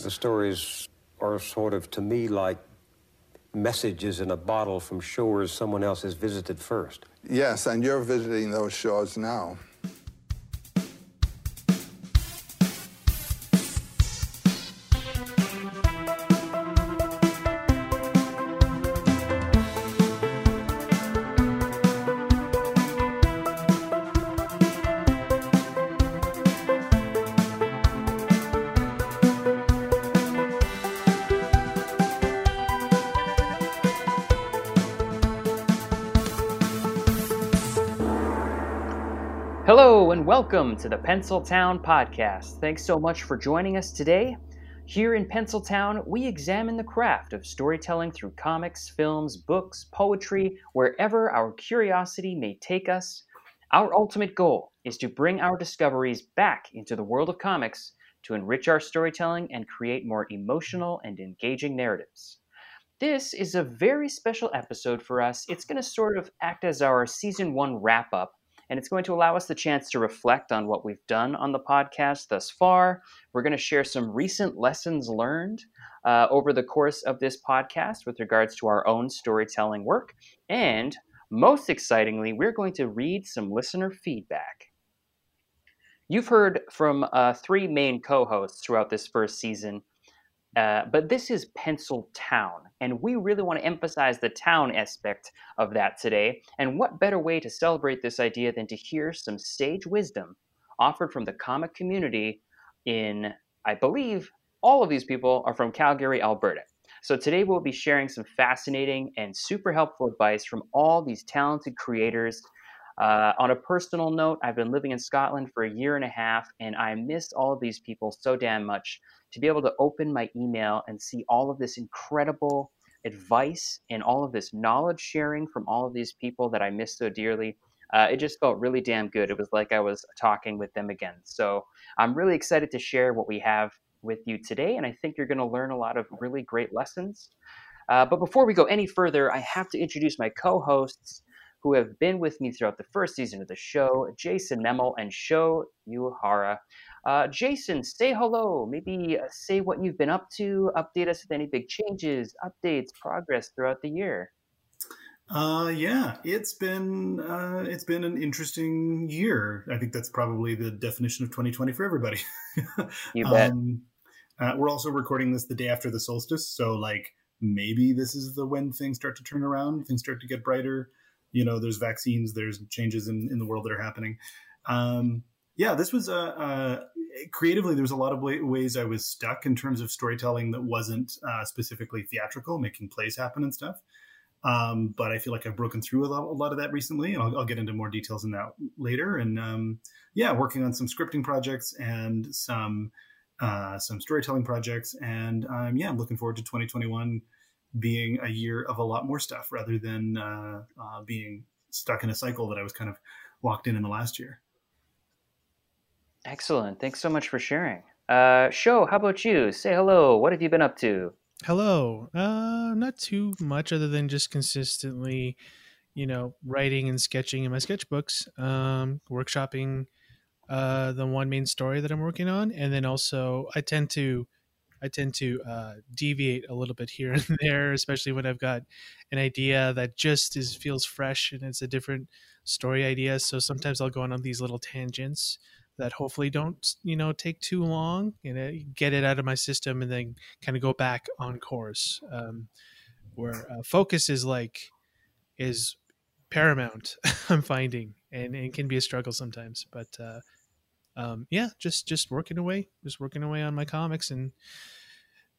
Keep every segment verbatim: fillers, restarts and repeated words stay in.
The stories are sort of, to me, like messages in a bottle from shores someone else has visited first. Yes, and you're visiting those shores now. Welcome to the Pencil Town Podcast. Thanks so much for joining us today. Here in Pencil Town, we examine the craft of storytelling through comics, films, books, poetry, wherever our curiosity may take us. Our ultimate goal is to bring our discoveries back into the world of comics to enrich our storytelling and create more emotional and engaging narratives. This is a very special episode for us. It's going to sort of act as our season one wrap-up, and it's going to allow us the chance to reflect on what we've done on the podcast thus far. We're going to share some recent lessons learned uh, over the course of this podcast with regards to our own storytelling work. And most excitingly, we're going to read some listener feedback. You've heard from uh, three main co-hosts throughout this first season, uh, but this is Pencil Town. And we really want to emphasize the town aspect of that today. And what better way to celebrate this idea than to hear some sage wisdom offered from the comic community in, I believe, all of these people are from Calgary, Alberta. So today we'll be sharing some fascinating and super helpful advice from all these talented creators. Uh, on a personal note, I've been living in Scotland for a year and a half, and I miss all of these people so damn much. To be able to open my email and see all of this incredible advice and all of this knowledge sharing from all of these people that I miss so dearly, uh, it just felt really damn good. It was like I was talking with them again. So I'm really excited to share what we have with you today, and I think you're going to learn a lot of really great lessons. Uh, but before we go any further, I have to introduce my co-hosts who have been with me throughout the first season of the show, Jason Nemmel and Sho Uehara. Uh, Jason, say hello. Maybe say what you've been up to. Update us with any big changes, updates, progress throughout the year. Uh, yeah, it's been uh, it's been an interesting year. I think that's probably the definition of twenty twenty for everybody. You bet. Um, uh, we're also recording this the day after the solstice, so like maybe this is the when things start to turn around, things start to get brighter. You know, there's vaccines, there's changes in, in the world that are happening. Um, yeah, this was, uh, uh, creatively, there was a lot of ways I was stuck in terms of storytelling that wasn't uh, specifically theatrical, making plays happen and stuff. Um, but I feel like I've broken through a lot, a lot of that recently, and I'll, I'll get into more details in that later. And um, yeah, working on some scripting projects and some uh, some storytelling projects. And um, yeah, I'm looking forward to twenty twenty-one being a year of a lot more stuff rather than uh, uh, being stuck in a cycle that I was kind of locked in in the last year. Excellent. Thanks so much for sharing. Uh, Sho, how about you? Say hello. What have you been up to? Hello. Uh, not too much other than just consistently, you know, writing and sketching in my sketchbooks, um, workshopping uh, the one main story that I'm working on. And then also I tend to I tend to uh, deviate a little bit here and there, especially when I've got an idea that just is feels fresh and it's a different story idea. So sometimes I'll go on, on these little tangents that hopefully don't, you know, take too long and I get it out of my system and then kind of go back on course. Um, where uh, focus is like is paramount, I'm finding, and it can be a struggle sometimes, but. Uh, Um, yeah, just, just working away, just working away on my comics and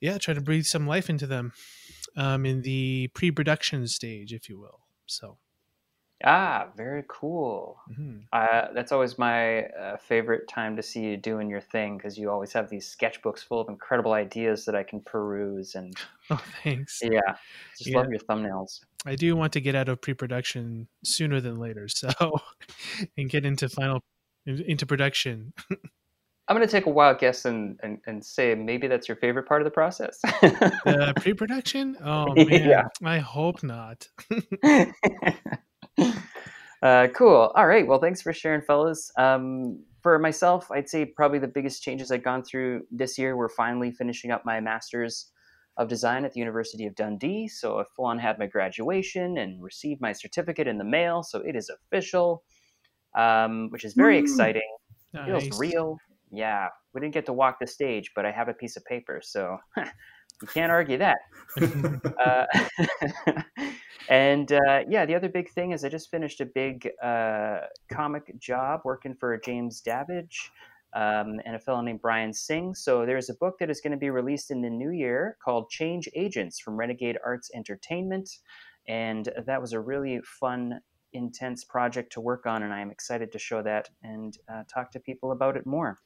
yeah, trying to breathe some life into them, um, in the pre-production stage, if you will. So. Ah, very cool. Mm-hmm. Uh, that's always my uh, favorite time to see you doing your thing. Cause you always have these sketchbooks full of incredible ideas that I can peruse and oh, thanks. Yeah. Just yeah. Love your thumbnails. I do want to get out of pre-production sooner than later. So, and get into final into production. I'm going to take a wild guess and, and, and say maybe that's your favorite part of the process. uh, pre-production? Oh, man. Yeah. I hope not. uh, cool. All right. Well, thanks for sharing, fellas. Um, for myself, I'd say probably the biggest changes I've gone through this year were finally finishing up my master's of design at the University of Dundee. So I full on had my graduation and received my certificate in the mail. So it is official, um, which is very Ooh, exciting. Nice. It feels real. Yeah. We didn't get to walk the stage, but I have a piece of paper. So you can't argue that. uh, and uh, yeah, the other big thing is I just finished a big uh, comic job working for James Davidge. Um, and a fellow named Brian Singh. So there's a book that is going to be released in the new year called Change Agents from Renegade Arts Entertainment. And that was a really fun, intense project to work on. And I'm excited to show that and uh, talk to people about it more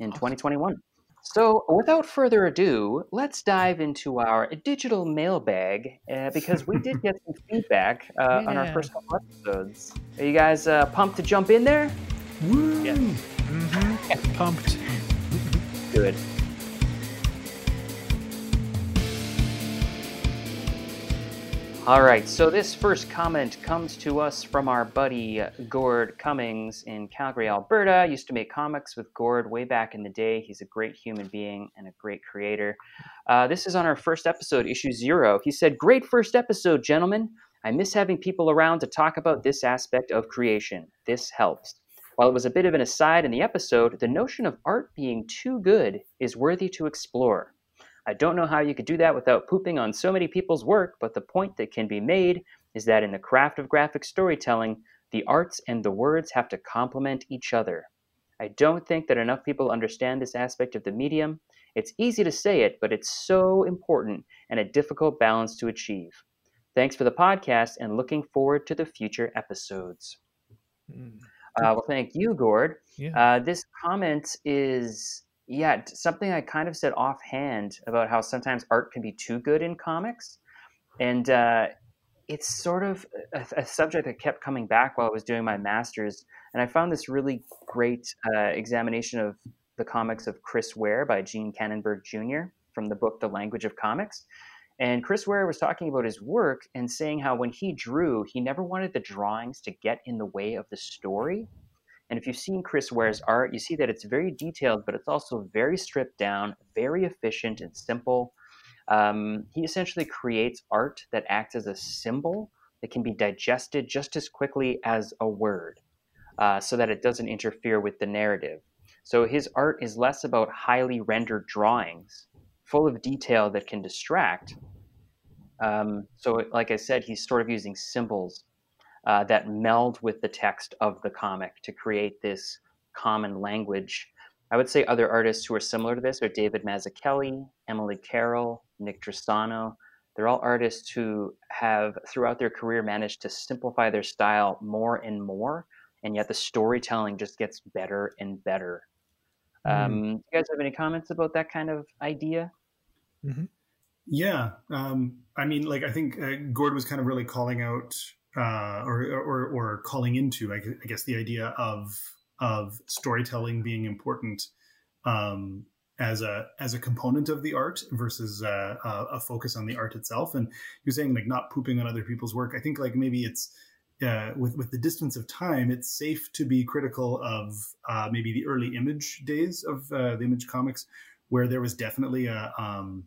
in awesome. twenty twenty-one. So without further ado, let's dive into our digital mailbag uh, because we did get some feedback uh, yeah. on our first couple episodes. Are you guys uh, pumped to jump in there? Woo! Yeah. Mm-hmm. Pumped. Good. All right, so this first comment comes to us from our buddy Gord Cummings in Calgary, Alberta. Used to make comics with Gord way back in the day. He's a great human being and a great creator. Uh, this is on our first episode, issue zero. He said, "Great first episode, gentlemen. I miss having people around to talk about this aspect of creation. This helps. While it was a bit of an aside in the episode, the notion of art being too good is worthy to explore. I don't know how you could do that without pooping on so many people's work, but the point that can be made is that in the craft of graphic storytelling, the arts and the words have to complement each other. I don't think that enough people understand this aspect of the medium. It's easy to say it, but it's so important and a difficult balance to achieve. Thanks for the podcast and looking forward to the future episodes." Mm. Uh, well, thank you, Gord. Yeah. Uh, this comment is, yeah, something I kind of said offhand about how sometimes art can be too good in comics. And uh, it's sort of a, a subject that kept coming back while I was doing my master's. And I found this really great uh, examination of the comics of Chris Ware by Gene Kannenberg, Junior from the book The Language of Comics. And Chris Ware was talking about his work and saying how when he drew, he never wanted the drawings to get in the way of the story. And if you've seen Chris Ware's art, you see that it's very detailed, but it's also very stripped down, very efficient and simple. Um, he essentially creates art that acts as a symbol that can be digested just as quickly as a word, uh, so that it doesn't interfere with the narrative. So his art is less about highly rendered drawings full of detail that can distract. Um, so like I said, he's sort of using symbols uh, that meld with the text of the comic to create this common language. I would say other artists who are similar to this are David Mazzucchelli, Emily Carroll, Nick Tristano. They're all artists who have throughout their career managed to simplify their style more and more, and yet the storytelling just gets better and better. Mm. Um, you guys have any comments about that kind of idea? Mm-hmm. Yeah, um, I mean, like I think uh, Gord was kind of really calling out, uh, or, or or calling into, I guess, the idea of of storytelling being important um, as a as a component of the art versus uh, a, a focus on the art itself. And you're saying like not pooping on other people's work. I think like maybe it's uh, with with the distance of time, it's safe to be critical of uh, maybe the early Image days of uh, the Image Comics, where there was definitely a um,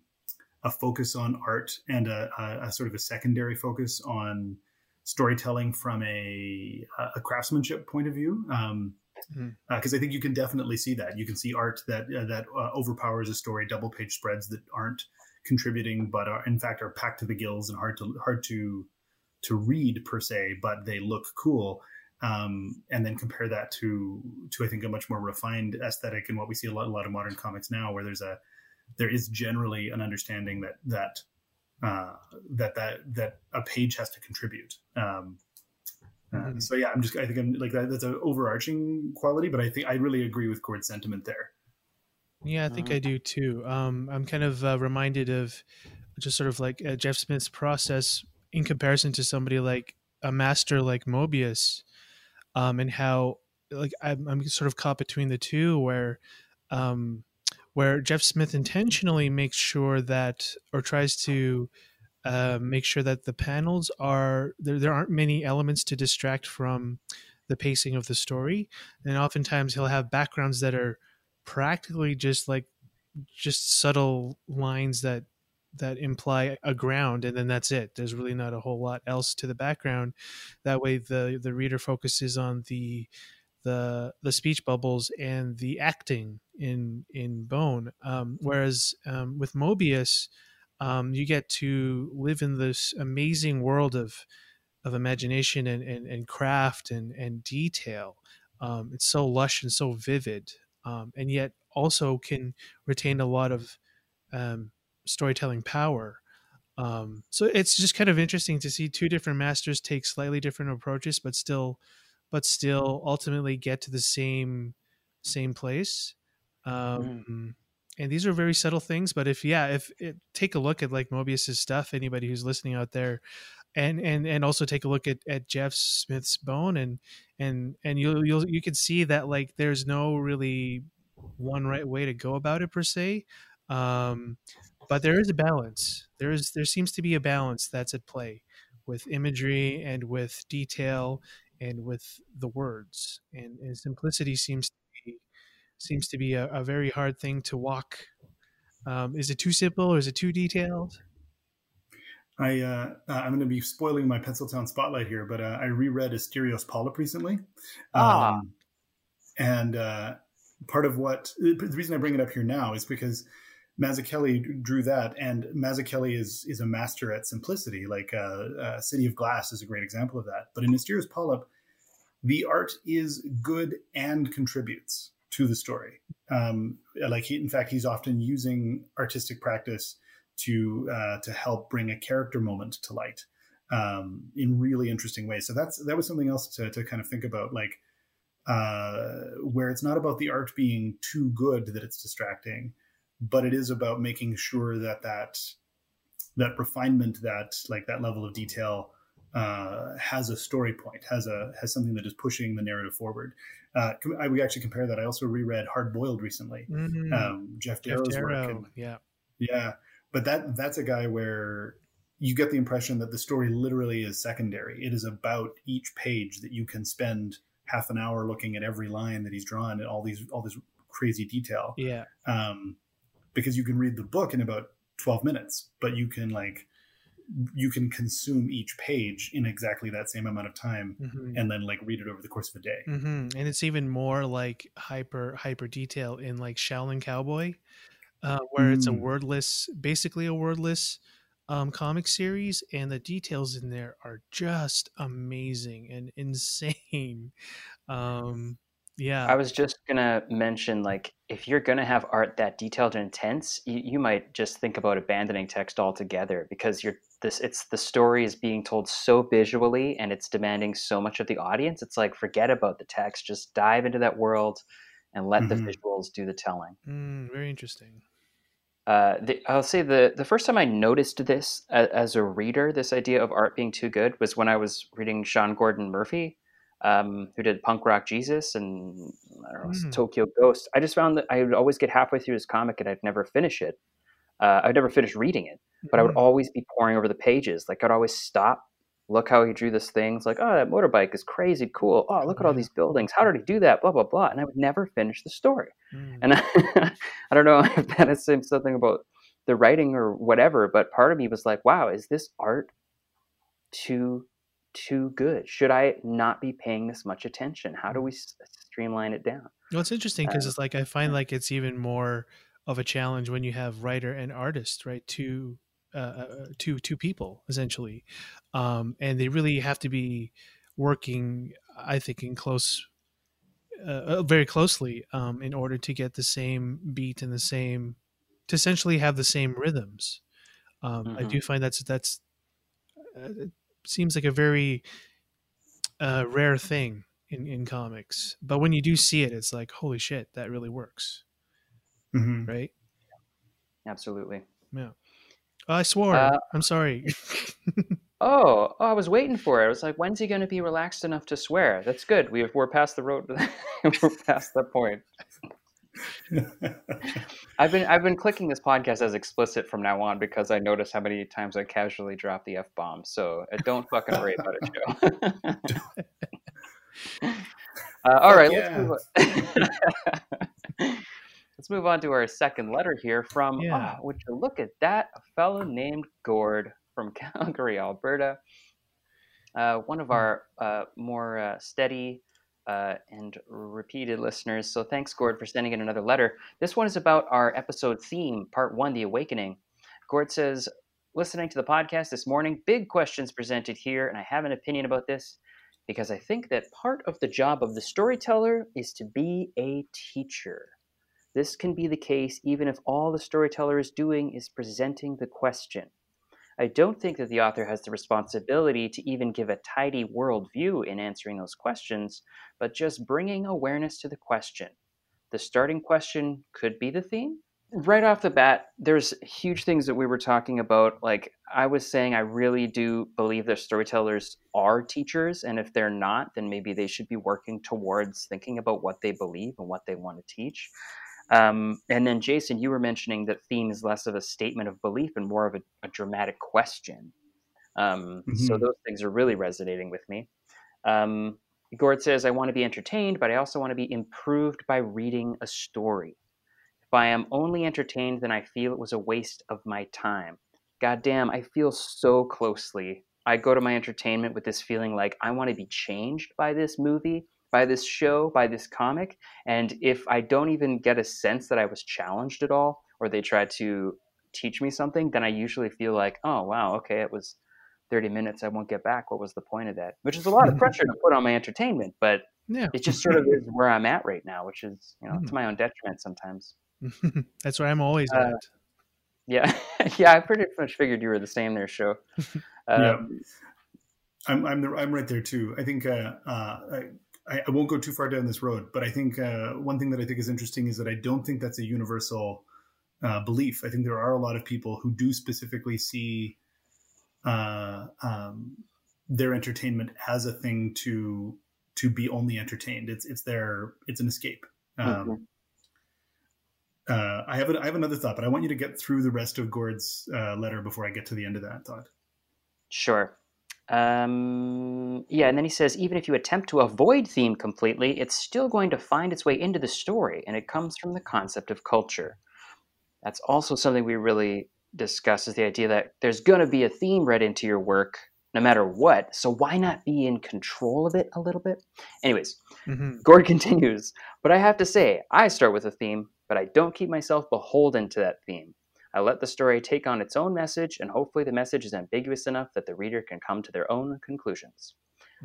a focus on art and a, a, a sort of a secondary focus on storytelling from a, a craftsmanship point of view. Um, mm-hmm. uh, 'cause I think you can definitely see that. You can see art that, uh, that uh, overpowers a story, double page spreads that aren't contributing, but are, in fact are packed to the gills and hard to, hard to, to read per se, but they look cool. Um, and then compare that to, to, I think a much more refined aesthetic and what we see a lot, a lot of modern comics now, where there's a, there is generally an understanding that that uh, that that that a page has to contribute. Um, mm-hmm. uh, so yeah, I'm just I think I'm like that, that's an overarching quality, but I think I really agree with Gord's sentiment there. Yeah, I think I do too. Um, I'm kind of uh, reminded of just sort of like uh, Jeff Smith's process in comparison to somebody like a master like Moebius, um, and how like I'm, I'm sort of caught between the two where. Um, where Jeff Smith intentionally makes sure that, or tries to uh, make sure that the panels are, there, there aren't many elements to distract from the pacing of the story. And oftentimes he'll have backgrounds that are practically just like just subtle lines that that imply a ground, and then that's it. There's really not a whole lot else to the background. That way the the reader focuses on the the the speech bubbles and the acting in in Bone. Um, whereas um, with Moebius, um, you get to live in this amazing world of of imagination and and, and craft and and detail. Um, it's so lush and so vivid, um, and yet also can retain a lot of um, storytelling power. Um, so it's just kind of interesting to see two different masters take slightly different approaches, but still, but still ultimately get to the same, same place. Um, mm. And these are very subtle things, but if, yeah, if it, take a look at like Moebius's stuff, anybody who's listening out there, and, and, and also take a look at, at Jeff Smith's Bone, and, and, and you'll, you'll, you can see that like, there's no really one right way to go about it per se. Um, But there is a balance. There is there seems to be a balance that's at play with imagery and with detail and with the words. And, and simplicity seems to be seems to be a, a very hard thing to walk. Um, is it too simple or is it too detailed? I uh, I'm going to be spoiling my Pencil Town spotlight here, but uh, I reread Asterios Polyp recently, ah. um, and uh, part of what the reason I bring it up here now is because Mazzucchelli drew that, and Mazzucchelli is is a master at simplicity. Like uh, uh, City of Glass is a great example of that. But in Asterios Polyp, the art is good and contributes to the story. Um, like he, in fact, he's often using artistic practice to uh, to help bring a character moment to light um, in really interesting ways. So that's that was something else to to kind of think about, like uh, where it's not about the art being too good that it's distracting, but it is about making sure that that, that refinement, that like that level of detail uh, has a story point, has a, has something that is pushing the narrative forward. Uh, I would actually compare that. I also reread Hard Boiled recently, mm-hmm. um, Jeff Darrow's Jeff Darrow. work. And, yeah. Yeah. But that, that's a guy where you get the impression that the story literally is secondary. It is about each page that you can spend half an hour looking at every line that he's drawn and all these, all this crazy detail. Yeah. Um, Because you can read the book in about twelve minutes, but you can like, you can consume each page in exactly that same amount of time, mm-hmm. and then like read it over the course of a day. Mm-hmm. And it's even more like hyper, hyper detail in like Shaolin Cowboy, uh, where mm. it's a wordless, basically a wordless um, comic series. And the details in there are just amazing and insane. Um Yeah, I was just going to mention, like, if you're going to have art that detailed and intense, you, you might just think about abandoning text altogether, because you're this it's the story is being told so visually and it's demanding so much of the audience. It's like, forget about the text, just dive into that world and let mm-hmm. the visuals do the telling. Mm, very interesting. Uh, the, I'll say the, the first time I noticed this uh, as a reader, this idea of art being too good, was when I was reading Sean Gordon Murphy. Um, who did Punk Rock Jesus and I don't know, mm. Tokyo Ghost. I just found that I would always get halfway through his comic and I'd never finish it. Uh, I'd never finish reading it, but mm. I would always be poring over the pages. Like I'd always stop, look how he drew this thing. It's like, oh, that motorbike is crazy cool. Oh, look at all these buildings. How did he do that? Blah, blah, blah. And I would never finish the story. Mm. And I, I don't know if that is something about the writing or whatever, but part of me was like, wow, is this art too too good? Should I not be paying this much attention? How do we streamline it down? Well, it's interesting because uh, it's like I find like it's even more of a challenge when you have writer and artist, right? Two, uh, two, two people essentially, um, and they really have to be working, I think, in close, uh, very closely, um, in order to get the same beat and the same, to essentially have the same rhythms. Um, mm-hmm. I do find that's that's. Uh, seems like a very uh, rare thing in, in comics, but when you do see it, it's like, holy shit, that really works. Mm-hmm. Right? Absolutely. Yeah. Oh, I swore. Uh, I'm sorry. oh, oh, I was waiting for it. I was like, when's he going to be relaxed enough to swear? That's good. We have, we're past the road. We're past that point. I've been I've been clicking this podcast as explicit from now on because I notice how many times I casually drop the F bomb. So don't fucking worry about it, Joe. Uh, all right, yeah. let's, move on. Let's move on to our second letter here from, yeah. oh, would you look at that, a fellow named Gord from Calgary, Alberta. Uh, one of our uh, more uh, steady uh, and repeated listeners. So thanks, Gord, for sending in another letter. This one is about our episode theme, part one, The Awakening. Gord says, listening to the podcast this morning, big questions presented here, and I have an opinion about this because I think that part of the job of the storyteller is to be a teacher. This can be the case even if all the storyteller is doing is presenting the question. I don't think that the author has the responsibility to even give a tidy worldview in answering those questions, but just bringing awareness to the question. The starting question could be the theme. Right off the bat, there's huge things that we were talking about. Like I was saying, I really do believe that storytellers are teachers, and if they're not, then maybe they should be working towards thinking about what they believe and what they want to teach. Um, and then, Jason, you were mentioning that theme is less of a statement of belief and more of a, a dramatic question. Um, mm-hmm. So those things are really resonating with me. Um, Gord says, I want to be entertained, but I also want to be improved by reading a story. If I am only entertained, then I feel it was a waste of my time. Goddamn, I feel so closely. I go to my entertainment with this feeling like I want to be changed by this movie, by this show, by this comic. And if I don't even get a sense that I was challenged at all, or they tried to teach me something, then I usually feel like, oh, wow, okay, it was thirty minutes. I won't get back. What was the point of that? Which is a lot of pressure to put on my entertainment, but yeah. It just sort of is where I'm at right now, which is, you know, mm. to my own detriment sometimes. That's where I'm always uh, at. Yeah. yeah. I pretty much figured you were the same there, Sho. Um, yeah. I'm, I'm, the, I'm right there too. I think, uh, uh, I, I won't go too far down this road, but I think uh, one thing that I think is interesting is that I don't think that's a universal uh, belief. I think there are a lot of people who do specifically see uh, um, their entertainment as a thing to to be only entertained. It's it's their it's an escape. Um, mm-hmm. uh, I have a, I have another thought, but I want you to get through the rest of Gord's uh, letter before I get to the end of that thought. Sure. Um, yeah, and then he says, even if you attempt to avoid theme completely, it's still going to find its way into the story, and it comes from the concept of culture. That's also something we really discuss, is the idea that there's going to be a theme read into your work no matter what, so why not be in control of it a little bit? Anyways, mm-hmm. Gord continues, but I have to say, I start with a theme, but I don't keep myself beholden to that theme. I let the story take on its own message, and hopefully the message is ambiguous enough that the reader can come to their own conclusions.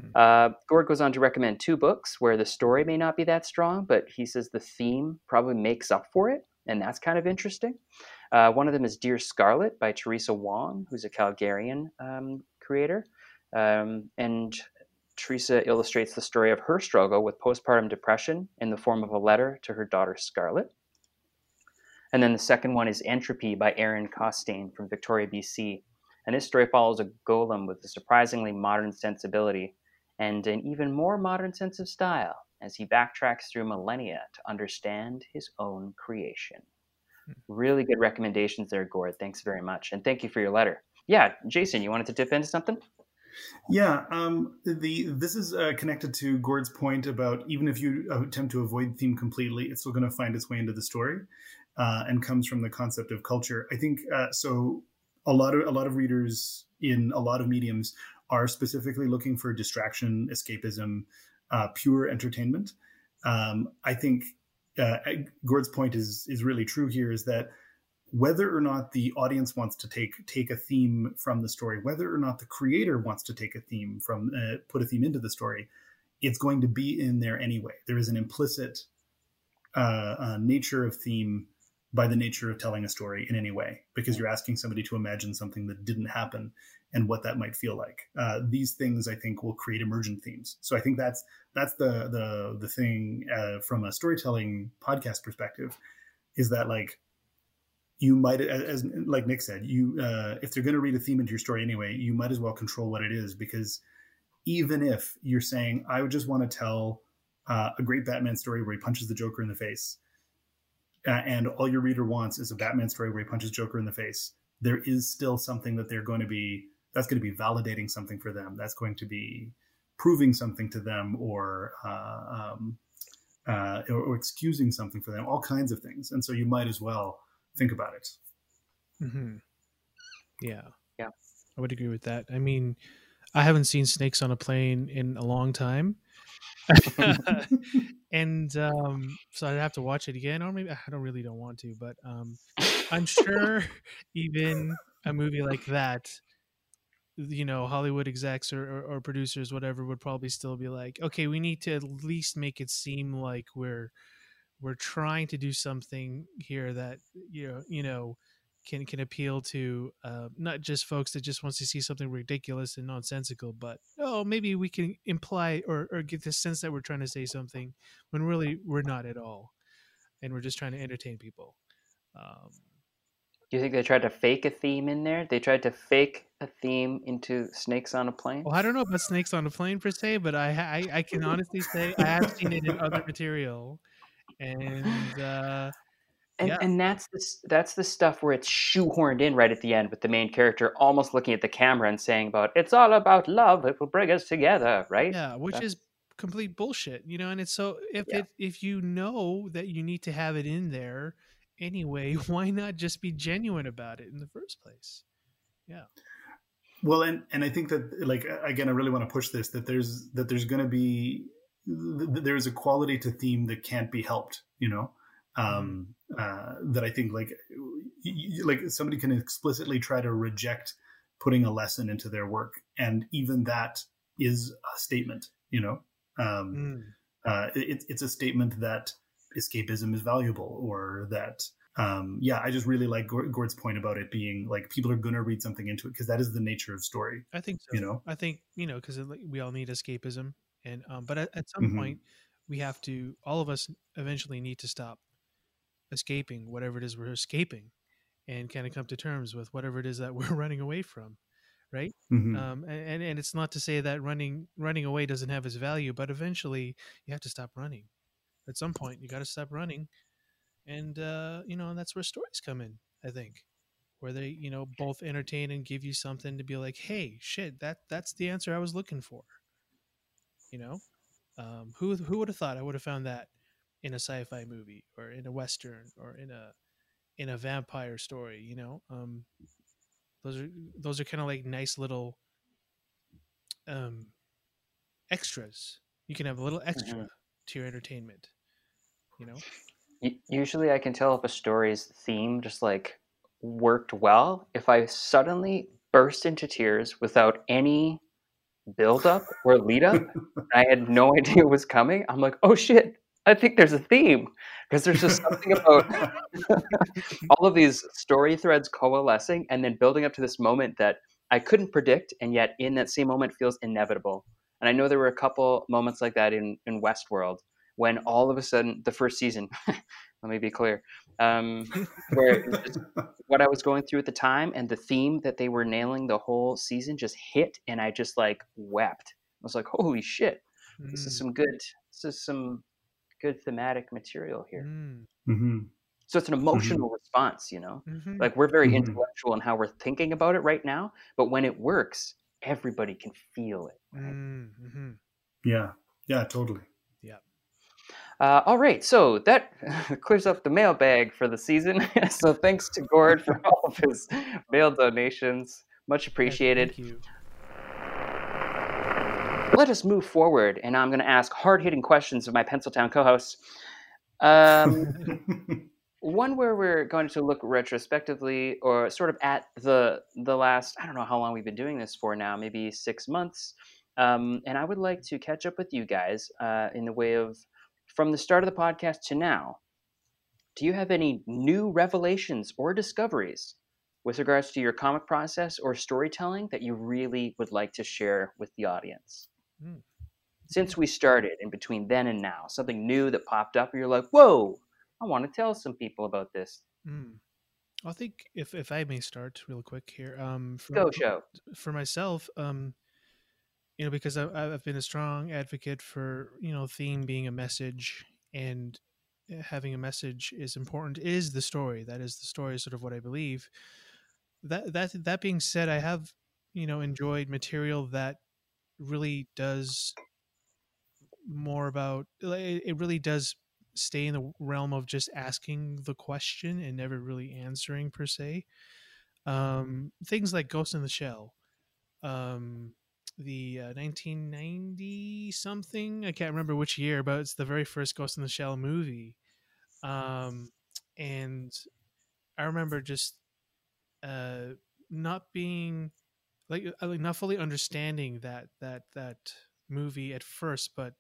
Mm. Uh, Gord goes on to recommend two books where the story may not be that strong, but he says the theme probably makes up for it, and that's kind of interesting. Uh, one of them is Dear Scarlet by Teresa Wong, who's a Calgarian um, creator, um, and Teresa illustrates the story of her struggle with postpartum depression in the form of a letter to her daughter Scarlet. And then the second one is Entropy by Aaron Costain from Victoria, B C. And this story follows a golem with a surprisingly modern sensibility and an even more modern sense of style as he backtracks through millennia to understand his own creation. Really good recommendations there, Gord. Thanks very much. And thank you for your letter. Yeah, Jason, you wanted to dip into something? Yeah, um, the this is uh, connected to Gord's point about even if you attempt to avoid theme completely, it's still going to find its way into the story. Uh, and comes from the concept of culture. I think uh, so. A lot of a lot of readers in a lot of mediums are specifically looking for distraction, escapism, uh, pure entertainment. Um, I think uh, Gord's point is is really true here. Is that whether or not the audience wants to take take a theme from the story, whether or not the creator wants to take a theme from uh, put a theme into the story, it's going to be in there anyway. There is an implicit uh, uh, nature of theme by the nature of telling a story in any way, because you're asking somebody to imagine something that didn't happen and what that might feel like. Uh, these things, I think, will create emergent themes. So I think that's that's the the the thing uh, from a storytelling podcast perspective, is that like you might, as like Nick said, you uh, if they're going to read a theme into your story anyway, you might as well control what it is, because even if you're saying, I would just want to tell uh, a great Batman story where he punches the Joker in the face, Uh, and all your reader wants is a Batman story where he punches Joker in the face, there is still something that they're going to be, that's going to be validating something for them. That's going to be proving something to them or, uh, um, uh, or, or excusing something for them, all kinds of things. And so you might as well think about it. Mm-hmm. Yeah. Yeah. I would agree with that. I mean, I haven't seen snakes on a plane in a long time. And um, so I'd have to watch it again, or maybe I don't really don't want to, but um, I'm sure even a movie like that, you know, Hollywood execs or, or, or producers, whatever, would probably still be like, okay, we need to at least make it seem like we're we're trying to do something here that, you know, you know, can can appeal to uh, not just folks that just wants to see something ridiculous and nonsensical, but oh, maybe we can imply or, or get the sense that we're trying to say something when really we're not at all, and we're just trying to entertain people. Um, Do you think they tried to fake a theme in there? They tried to fake a theme into Snakes on a Plane? Well, I don't know about Snakes on a Plane per se, but I I, I can honestly say I have seen it in other material. And uh, and, yeah. and that's, the, that's the stuff where it's shoehorned in right at the end with the main character almost looking at the camera and saying about, it's all about love, it will bring us together, right? Yeah, which that's... is complete bullshit, you know? And it's so, if yeah. it, if you know that you need to have it in there, anyway, why not just be genuine about it in the first place? Yeah. Well, and and I think that, like, again, I really want to push this, that there's that there's going to be th- there's a quality to theme that can't be helped, you know, um, uh, that I think like you, like somebody can explicitly try to reject putting a lesson into their work, and even that is a statement, you know, um, mm. uh, it, it's a statement that escapism is valuable, or that um yeah I just really like Gord's point about it being like people are gonna read something into it, because that is the nature of story. I think so. you know I think you know because we all need escapism, and um but at, at some mm-hmm. point we have to, all of us eventually need to stop escaping whatever it is we're escaping and kind of come to terms with whatever it is that we're running away from, right? Mm-hmm. um and and it's not to say that running running away doesn't have its value, but eventually you have to stop running. At some point, you got to stop running, and uh, you know, and that's where stories come in. I think, where they, you know, both entertain and give you something to be like, "Hey, shit, that that's the answer I was looking for." You know, um, who who would have thought I would have found that in a sci-fi movie, or in a western, or in a in a vampire story? You know, um, those are those are kind of like nice little um, extras. You can have a little extra mm-hmm. to your entertainment. You know, usually I can tell if a story's theme just like worked well if I suddenly burst into tears without any build-up or lead-up. I had no idea it was coming. I'm like, oh shit, I think there's a theme, because there's just something about all of these story threads coalescing and then building up to this moment that I couldn't predict, and yet in that same moment feels inevitable. And I know there were a couple moments like that in, in Westworld, when all of a sudden, the first season, let me be clear, um, where what I was going through at the time and the theme that they were nailing the whole season just hit, and I just like wept. I was like, holy shit, mm. this is some good, this is some good thematic material here. Mm-hmm. So it's an emotional mm-hmm. response, you know? Mm-hmm. Like, we're very mm-hmm. intellectual in how we're thinking about it right now, but when it works, everybody can feel it, right? Mm-hmm. yeah yeah totally yeah uh all right, so that clears up the mailbag for the season. So thanks to Gord for all of his mail donations, much appreciated. Thank you. Let us move forward, and I'm going to ask hard-hitting questions of my Pencil Town co-hosts. um One where we're going to look retrospectively, or sort of at the the last, I don't know how long we've been doing this for now, maybe six months. Um, and I would like to catch up with you guys uh, in the way of, from the start of the podcast to now, do you have any new revelations or discoveries with regards to your comic process or storytelling that you really would like to share with the audience? Mm. Since we started, and between then and now, something new that popped up, and you're like, whoa, I want to tell some people about this. Mm. I think if, if I may start real quick here, um, for, Go show. for myself, um, you know, because I, I've been a strong advocate for, you know, theme being a message, and having a message is important, is the story. That is the story is sort of what I believe. That, that, that being said, I have, you know, enjoyed material that really does more about, it really does stay in the realm of just asking the question and never really answering per se. Um, things like Ghost in the Shell, um, the uh, nineteen ninety something, I can't remember which year, but it's the very first Ghost in the Shell movie. Um, and I remember just uh, not being like, like not fully understanding that, that, that movie at first, but,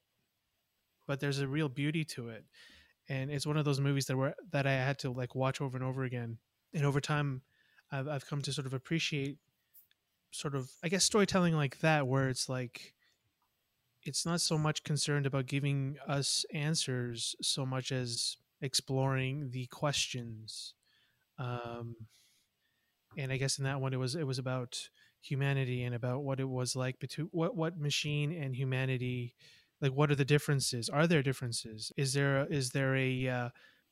but there's a real beauty to it. And it's one of those movies that were, that I had to like watch over and over again. And over time I've, I've come to sort of appreciate sort of, I guess, storytelling like that, where it's like, it's not so much concerned about giving us answers so much as exploring the questions. Um, and I guess in that one, it was, it was about humanity and about what it was like between what, what machine and humanity, like what are the differences? Are there differences? Is there, is there a, uh,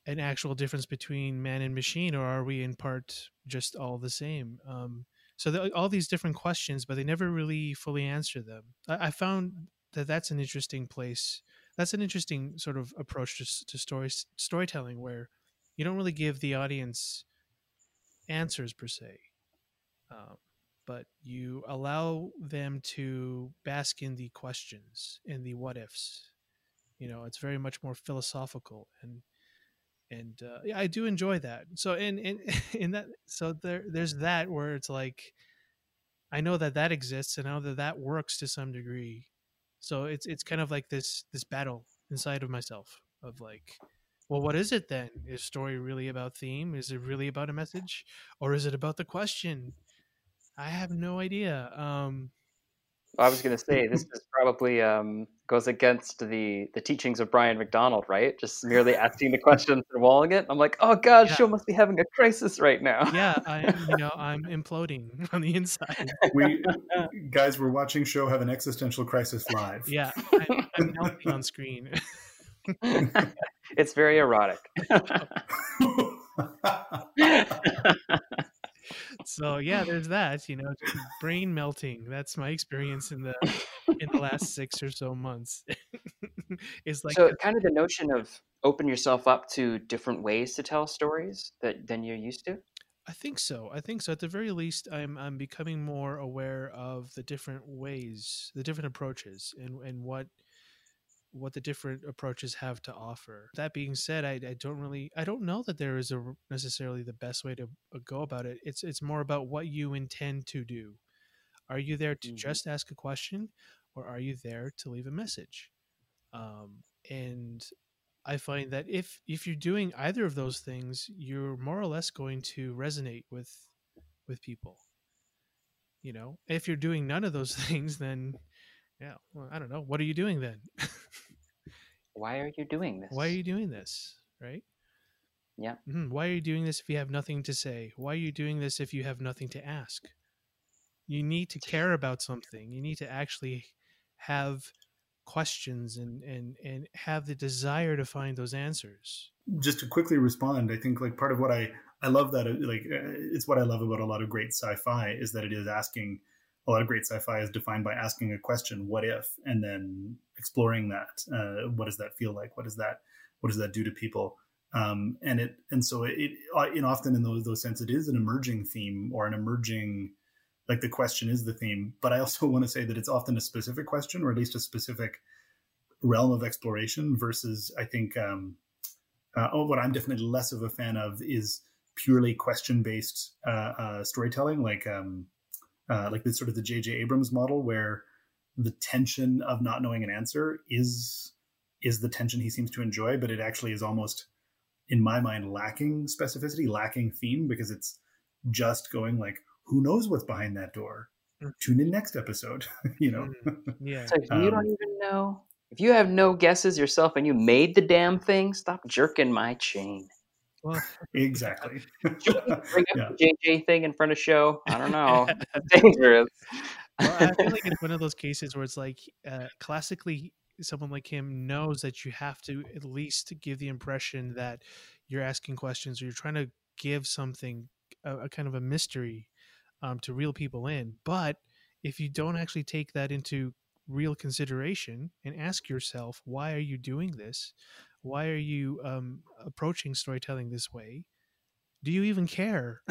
an actual difference between man and machine, or are we in part just all the same? Um, so there are all these different questions, but they never really fully answer them. I, I found that that's an interesting place. That's an interesting sort of approach to, to story, storytelling where you don't really give the audience answers per se. Um, but you allow them to bask in the questions and the what ifs. You know, it's very much more philosophical, and and uh, yeah, I do enjoy that. So in in in that, so there there's that where it's like, I know that that exists, and I know that that works to some degree. So it's it's kind of like this this battle inside of myself of like, well, what is it then? Is story really about theme? Is it really about a message, or is it about the question? I have no idea. Um, I was going to say, this is probably um, goes against the, the teachings of Brian McDonald, right? Just merely asking the questions and walling it. I'm like, oh God, yeah. Show must be having a crisis right now. Yeah, I, you know, I'm imploding on the inside. We guys, we're watching show have an existential crisis live. Yeah, I, I'm melting on screen. It's very erotic. So yeah, there's that, you know, just brain melting. That's my experience in the in the last six or so months. It's like so kind of the notion of open yourself up to different ways to tell stories that than you're used to. I think so. I think so. At the very least, I'm I'm becoming more aware of the different ways, the different approaches, and and what what the different approaches have to offer. That being said, I, I don't really, I don't know that there is a necessarily the best way to go about it. It's, it's more about what you intend to do. Are you there to mm-hmm. just ask a question, or are you there to leave a message? Um, and I find that if, if you're doing either of those things, you're more or less going to resonate with, with people, you know. If you're doing none of those things, then yeah, well, I don't know. What are you doing then? Why are you doing this? Why are you doing this? Right? Yeah. Mm-hmm. Why are you doing this if you have nothing to say? Why are you doing this if you have nothing to ask? You need to care about something. You need to actually have questions and, and, and have the desire to find those answers. Just to quickly respond, I think like part of what I, I love that, like it's what I love about a lot of great sci-fi is that it is asking a lot of great sci-fi is defined by asking a question, what if, and then exploring that. Uh, what does that feel like? What does that, what does that do to people? Um, and it, and so it, it, and often in those, those sense, it is an emerging theme or an emerging, like the question is the theme, but I also want to say that it's often a specific question or at least a specific realm of exploration versus I think, um, uh, oh, what I'm definitely less of a fan of is purely question-based uh, uh, storytelling. Like, um, Uh, like the sort of the J J Abrams model where the tension of not knowing an answer is is the tension he seems to enjoy, but it actually is almost, in my mind, lacking specificity, lacking theme, because it's just going like, who knows what's behind that door? Mm-hmm. Tune in next episode, you know? Mm-hmm. Yeah. So if you um, don't even know, if you have no guesses yourself and you made the damn thing, stop jerking my chain. Well, exactly. Should we bring up yeah. the J J thing in front of show? I don't know. It's dangerous. Well, I feel like it's one of those cases where it's like, uh, classically, someone like him knows that you have to at least give the impression that you're asking questions or you're trying to give something, a, a kind of a mystery um, to reel people in. But if you don't actually take that into real consideration and ask yourself, why are you doing this? Why are you um, approaching storytelling this way? Do you even care?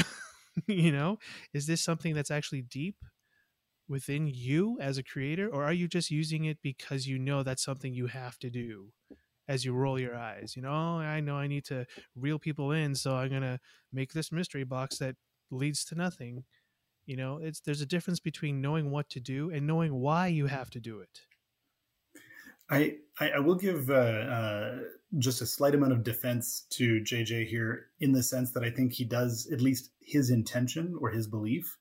You know, is this something that's actually deep within you as a creator, or are you just using it because you know that's something you have to do as you roll your eyes? You know, oh, I know I need to reel people in, so I'm going to make this mystery box that leads to nothing. You know, it's there's a difference between knowing what to do and knowing why you have to do it. I I will give uh, uh, just a slight amount of defense to J J here, in the sense that I think he does, at least his intention or his belief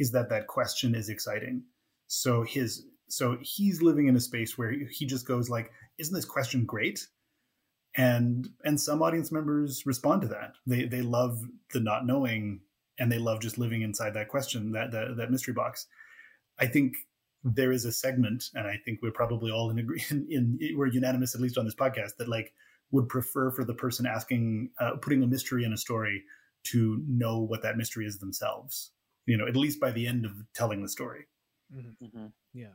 is that that question is exciting. So his so he's living in a space where he just goes like, isn't this question great? And and some audience members respond to that. They they love the not knowing, and they love just living inside that question, that that, that mystery box. I think there is a segment, and I think we're probably all in agree, in, in we're unanimous, at least on this podcast, that like would prefer for the person asking, uh, putting a mystery in a story, to know what that mystery is themselves. You know, at least by the end of telling the story. Mm-hmm. Yeah.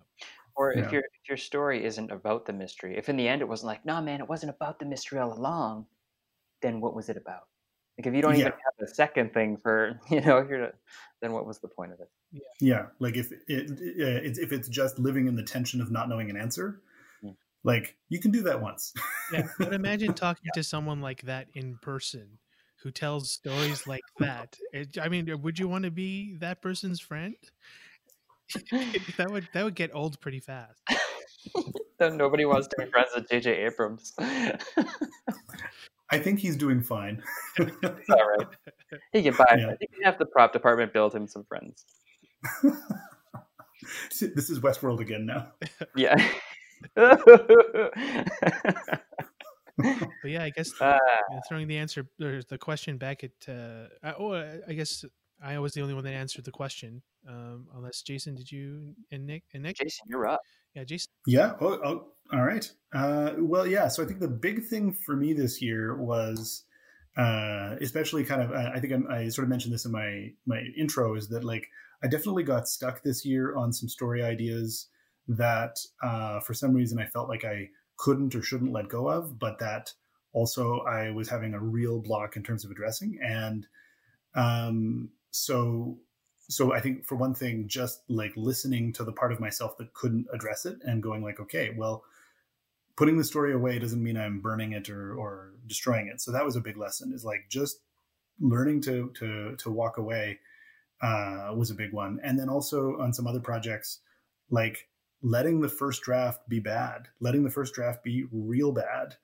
Or if yeah. your if your story isn't about the mystery, if in the end it wasn't like, no, man, it wasn't about the mystery all along, then what was it about? Like if you don't yeah. even have a second thing for, you know, here, then what was the point of it? Yeah. yeah. Like if it, it if it's just living in the tension of not knowing an answer, yeah. like you can do that once. yeah. But imagine talking yeah. to someone like that in person who tells stories like that. It, I mean, would you want to be that person's friend? that would that would get old pretty fast. Then nobody wants to be friends with J J Abrams. I think he's doing fine. He's all right. He can buy. Yeah. I think we have the prop department build him some friends. This is Westworld again now. Yeah. But yeah, I guess uh, throwing the answer, or the question back at. Uh, oh, I guess I was the only one that answered the question. Um, unless Jason, did you and Nick and Nick? Jason, you're up. Yeah, Jason. Yeah. Oh, oh all right. Uh, well, yeah. So I think the big thing for me this year was, uh, especially kind of, I think I'm, I sort of mentioned this in my, my intro, is that like, I definitely got stuck this year on some story ideas that, uh, for some reason I felt like I couldn't or shouldn't let go of, but that also I was having a real block in terms of addressing. And, um, so, So I think for one thing, just like listening to the part of myself that couldn't address it and going like, okay, well, putting the story away doesn't mean I'm burning it or, or destroying it. So that was a big lesson, is like just learning to, to, to walk away uh, was a big one. And then also on some other projects, like letting the first draft be bad, letting the first draft be real bad.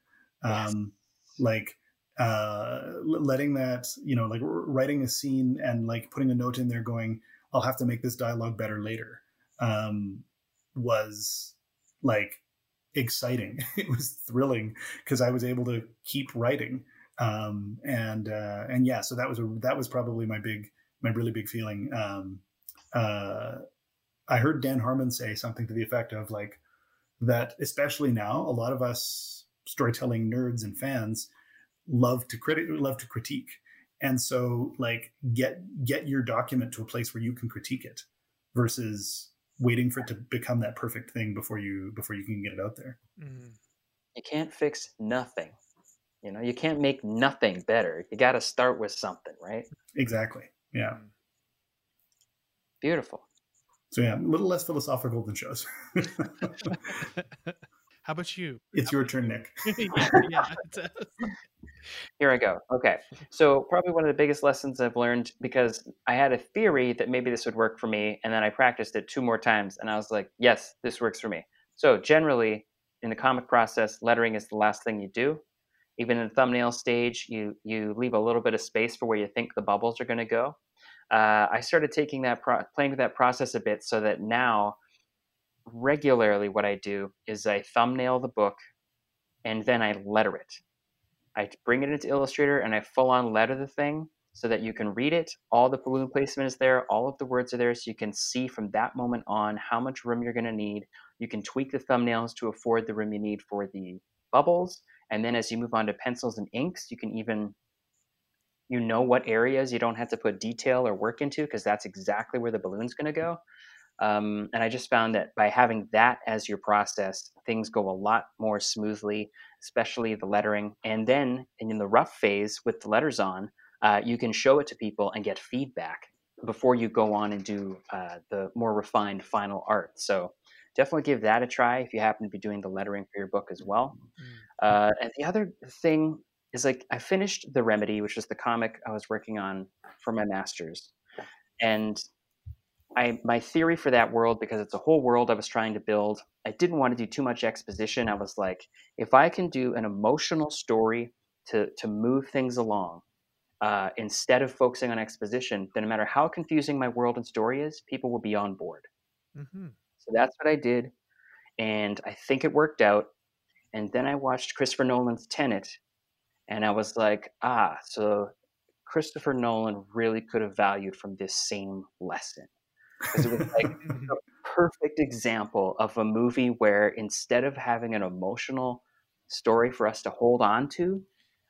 Yes. Um, like, Uh, letting that, you know, like writing a scene and like putting a note in there going, I'll have to make this dialogue better later, um, was like exciting. It was thrilling because I was able to keep writing. Um, and, uh, and yeah, so that was, a, that was probably my big, my really big feeling. Um, uh, I heard Dan Harmon say something to the effect of like that, especially now, a lot of us storytelling nerds and fans love to critic, love to critique. And so like get, get your document to a place where you can critique it versus waiting for it to become that perfect thing before you, before you can get it out there. Mm. You can't fix nothing. You know, you can't make nothing better. You got to start with something, right? Exactly. Yeah. Beautiful. So yeah, a little less philosophical than shows. How about you? It's How your turn, Nick. yeah, yeah, it Here I go. Okay. So probably one of the biggest lessons I've learned, because I had a theory that maybe this would work for me, and then I practiced it two more times and I was like, yes, this works for me. So generally in the comic process, lettering is the last thing you do. Even in the thumbnail stage, you you leave a little bit of space for where you think the bubbles are going to go. Uh, I started taking that, pro- playing with that process a bit, so that now regularly what I do is I thumbnail the book and then I letter it. I bring it into Illustrator and I full on letter the thing so that you can read it. All the balloon placement is there. All of the words are there. So you can see from that moment on how much room you're going to need. You can tweak the thumbnails to afford the room you need for the bubbles. And then as you move on to pencils and inks, you can even, you know, what areas you don't have to put detail or work into, because that's exactly where the balloon's going to go. Um, and I just found that by having that as your process, things go a lot more smoothly, especially the lettering. And then and in the rough phase with the letters on, uh, you can show it to people and get feedback before you go on and do uh, the more refined final art. So definitely give that a try if you happen to be doing the lettering for your book as well. Uh, and the other thing is, like, I finished The Remedy, which was the comic I was working on for my master's. And I, my theory for that world, because it's a whole world I was trying to build, I didn't want to do too much exposition. I was like, if I can do an emotional story to, to move things along, uh, instead of focusing on exposition, then no matter how confusing my world and story is, people will be on board. Mm-hmm. So that's what I did. And I think it worked out. And then I watched Christopher Nolan's Tenet. And I was like, ah, so Christopher Nolan really could have valued from this same lesson. Because it was like a perfect example of a movie where instead of having an emotional story for us to hold on to,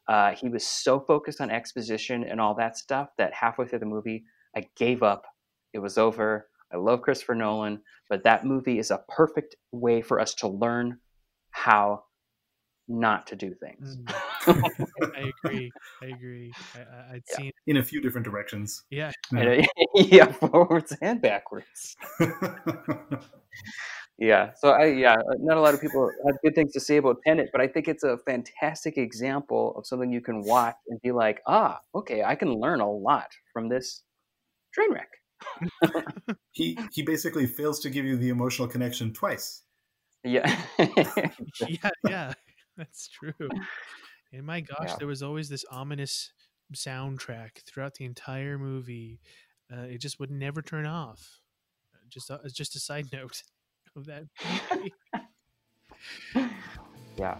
uh, he was so focused on exposition and all that stuff that halfway through the movie, I gave up. It was over. I love Christopher Nolan, but that movie is a perfect way for us to learn how not to do things. Mm. I agree. I agree. I, I'd yeah. seen in a few different directions. Yeah. Yeah, yeah forwards and backwards. yeah. So I yeah, not a lot of people have good things to say about Tenet, but I think it's a fantastic example of something you can watch and be like, ah, okay, I can learn a lot from this train wreck. he he basically fails to give you the emotional connection twice. Yeah. yeah. Yeah. That's true. And my gosh, yeah. there was always this ominous soundtrack throughout the entire movie. Uh, it just would never turn off. Just, uh, just a side note of that movie. yeah. yeah.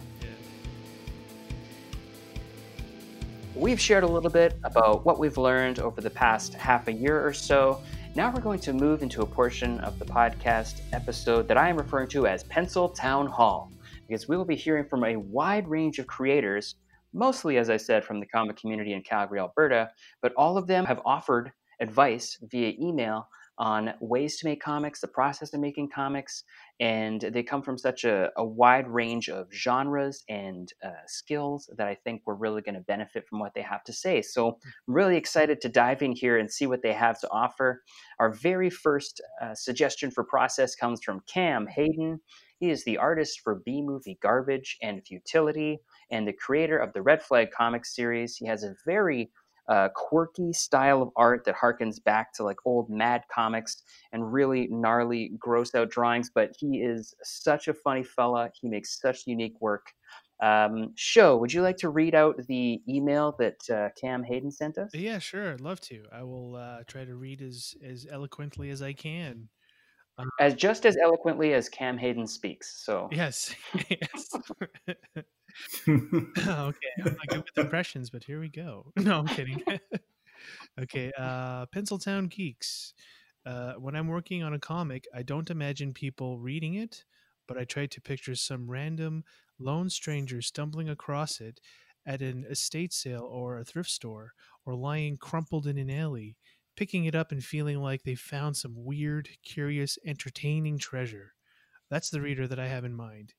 We've shared a little bit about what we've learned over the past half a year or so. Now we're going to move into a portion of the podcast episode that I am referring to as Pencil Town Hall, because we will be hearing from a wide range of creators, mostly, as I said, from the comic community in Calgary, Alberta, but all of them have offered advice via email on ways to make comics, the process of making comics, and they come from such a, a wide range of genres and uh, skills that I think we're really going to benefit from what they have to say. So I'm really excited to dive in here and see what they have to offer. Our very first uh, suggestion for process comes from Cam Hayden. He is the artist for B-Movie Garbage and Futility and the creator of the Red Flag comics series. He has a very uh, quirky style of art that harkens back to like old Mad comics and really gnarly, grossed out drawings. But he is such a funny fella. He makes such unique work. Um, Sho, would you like to read out the email that uh, Cam Hayden sent us? Yeah, sure. I'd love to. I will uh, try to read as, as eloquently as I can. As just as eloquently as Cam Hayden speaks. So yes, yes. okay, I'm not good with impressions, but here we go. No, I'm kidding. okay, uh, Pencil Town Geeks. Uh, when I'm working on a comic, I don't imagine people reading it, but I try to picture some random lone stranger stumbling across it at an estate sale or a thrift store, or lying crumpled in an alley, picking it up and feeling like they found some weird, curious, entertaining treasure. That's the reader that I have in mind,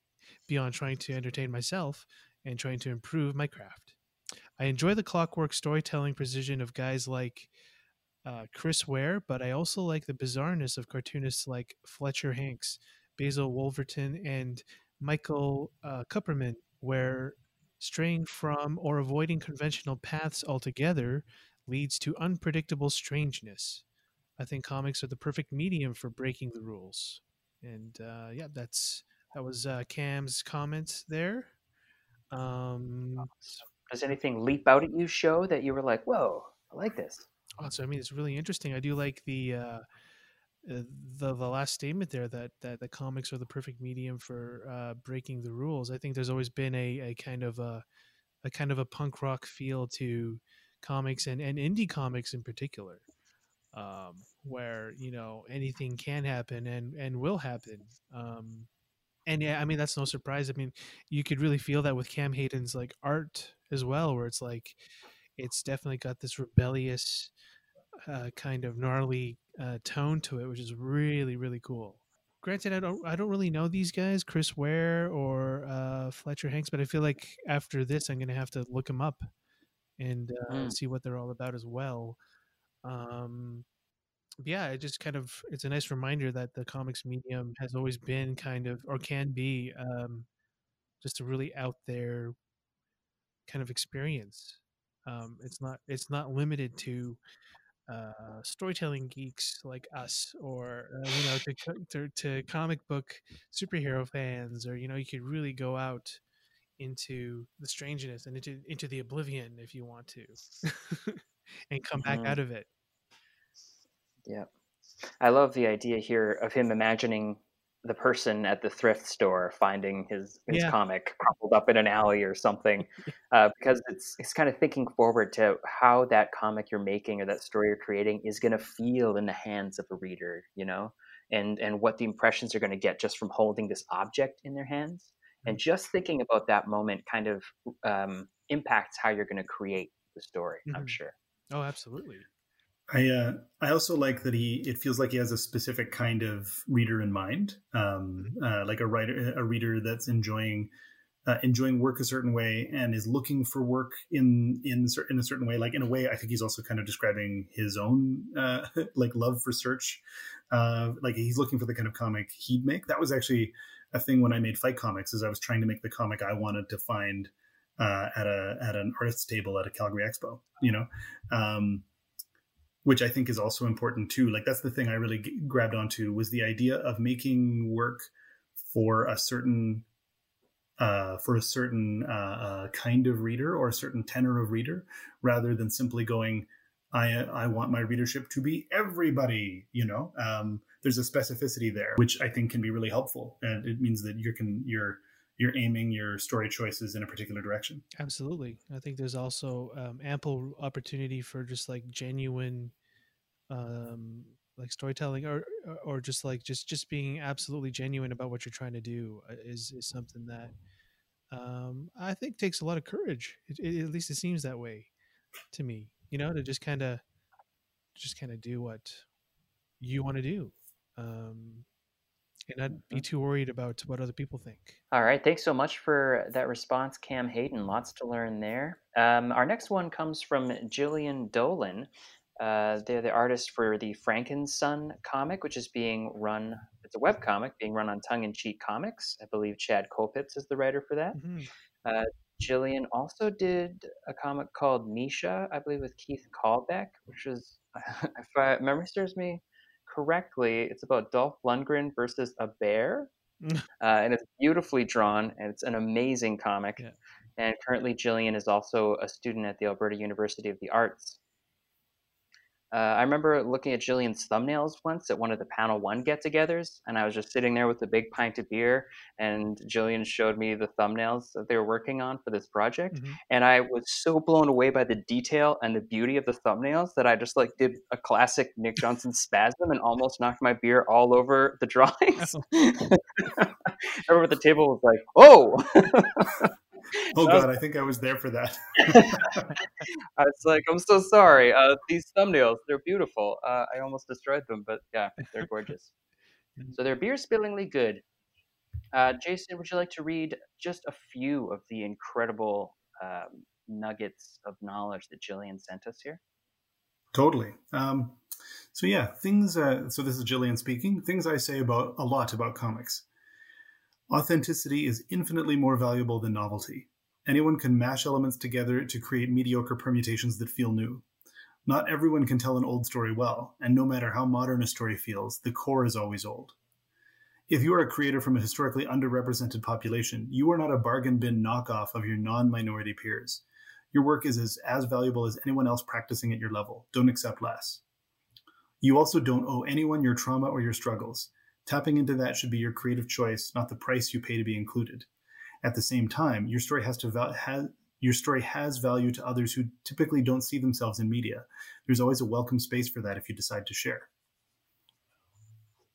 beyond trying to entertain myself and trying to improve my craft. I enjoy the clockwork storytelling precision of guys like uh, Chris Ware, but I also like the bizarreness of cartoonists like Fletcher Hanks, Basil Wolverton, and Michael uh, Kupperman, where straying from or avoiding conventional paths altogether leads to unpredictable strangeness. I think comics are the perfect medium for breaking the rules. And uh, yeah, that's that was uh, Cam's comments there. Um, Does anything leap out at you, Sho, that you were like, whoa, I like this? Oh, so I mean, it's really interesting. I do like the uh, the, the last statement there that, that the comics are the perfect medium for uh, breaking the rules. I think there's always been a, a kind of a, a kind of a punk rock feel to comics and, and indie comics in particular, um, where, you know, anything can happen and, and will happen. Um, and yeah, I mean, that's no surprise. I mean, you could really feel that with Cam Hayden's like art as well, where it's like, it's definitely got this rebellious uh, kind of gnarly uh, tone to it, which is really, really cool. Granted, I don't, I don't really know these guys, Chris Ware or uh, Fletcher Hanks, but I feel like after this, I'm going to have to look them up and uh, mm. see what they're all about as well. Um, yeah, it just kind of, it's a nice reminder that the comics medium has always been kind of, or can be, um, just a really out there kind of experience. Um, it's not, it's not limited to uh, storytelling geeks like us, or uh, you know, to, to to comic book superhero fans, or you know, you could really go out into the strangeness and into into the oblivion if you want to, and come mm-hmm. back out of it. Yeah, I love the idea here of him imagining the person at the thrift store finding his, his yeah. comic crumpled up in an alley or something, uh, because it's, it's kind of thinking forward to how that comic you're making or that story you're creating is going to feel in the hands of a reader, you know, and, and what the impressions are going to get just from holding this object in their hands. Mm-hmm. And just thinking about that moment kind of um, impacts how you're going to create the story, mm-hmm. I'm sure. Oh, absolutely. I uh, I also like that he. It feels like he has a specific kind of reader in mind, um, uh, like a writer, a reader that's enjoying uh, enjoying work a certain way and is looking for work in in in a certain way. Like in a way, I think he's also kind of describing his own uh, like love for search. Uh, like he's looking for the kind of comic he'd make. That was actually a thing when I made Fight Comics. Is I was trying to make the comic I wanted to find uh, at a at an artist's table at a Calgary Expo. You know. Um, which I think is also important too. Like that's the thing I really g- grabbed onto was the idea of making work for a certain, uh, for a certain uh, uh, kind of reader or a certain tenor of reader, rather than simply going, I I want my readership to be everybody, you know? Um, there's a specificity there, which I think can be really helpful. And it means that you can, you're, you're aiming your story choices in a particular direction. Absolutely. I think there's also um, ample opportunity for just like genuine um, like storytelling or, or just like just, just being absolutely genuine about what you're trying to do is, is something that um, I think takes a lot of courage. It, it, at least it seems that way to me, you know, to just kind of just kind of do what you want to do. Um, And not be too worried about what other people think. All right. Thanks so much for that response, Cam Hayden. Lots to learn there. Um, our next one comes from Jillian Dolan. Uh, they're the artist for the Frankenstein comic, which is being run, it's a web comic being run on Tongue in Cheek Comics. I believe Chad Colpitts is the writer for that. Mm-hmm. Uh, Jillian also did a comic called Misha, I believe, with Keith Callbeck, which is, if I, memory serves me correctly, it's about Dolph Lundgren versus a bear, uh, and it's beautifully drawn, and it's an amazing comic. Yeah. And currently, Jillian is also a student at the Alberta University of the Arts. Uh, I remember looking at Jillian's thumbnails once at one of the Panel One get-togethers, and I was just sitting there with a big pint of beer, and Jillian showed me the thumbnails that they were working on for this project, mm-hmm. and I was so blown away by the detail and the beauty of the thumbnails that I just like did a classic Nick Johnson spasm and almost knocked my beer all over the drawings. Oh. I remember the table was like, "Oh!" Oh God, I think I was there for that. I was like, I'm so sorry. Uh, these thumbnails, they're beautiful. Uh, I almost destroyed them, but yeah, they're gorgeous. So they're beer-spillingly good. Uh, Jason, would you like to read just a few of the incredible um, nuggets of knowledge that Jillian sent us here? Totally. Um, so yeah, things. Uh, so this is Jillian speaking. Things I say about a lot about comics. Authenticity is infinitely more valuable than novelty. Anyone can mash elements together to create mediocre permutations that feel new. Not everyone can tell an old story well, and no matter how modern a story feels, the core is always old. If you are a creator from a historically underrepresented population, you are not a bargain bin knockoff of your non-minority peers. Your work is as, as valuable as anyone else practicing at your level. Don't accept less. You also don't owe anyone your trauma or your struggles. Tapping into that should be your creative choice, not the price you pay to be included. At the same time, your story has to val- has, your story has value to others who typically don't see themselves in media. There's always a welcome space for that if you decide to share.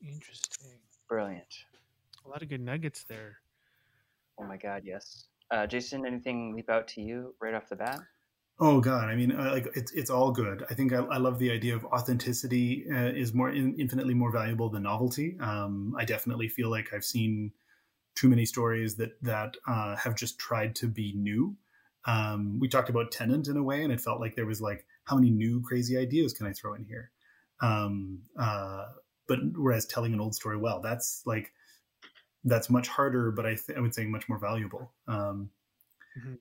Interesting. Brilliant. A lot of good nuggets there. Oh my God, yes. Uh, Jason, anything leap out to you right off the bat? Oh God! I mean, uh, like it's it's all good. I think I, I love the idea of authenticity uh, is more in, infinitely more valuable than novelty. Um, I definitely feel like I've seen too many stories that that uh, have just tried to be new. Um, we talked about Tennant in a way, and it felt like there was like, how many new crazy ideas can I throw in here? Um, uh, but whereas telling an old story well, that's like that's much harder, but I th- I would say much more valuable. Um,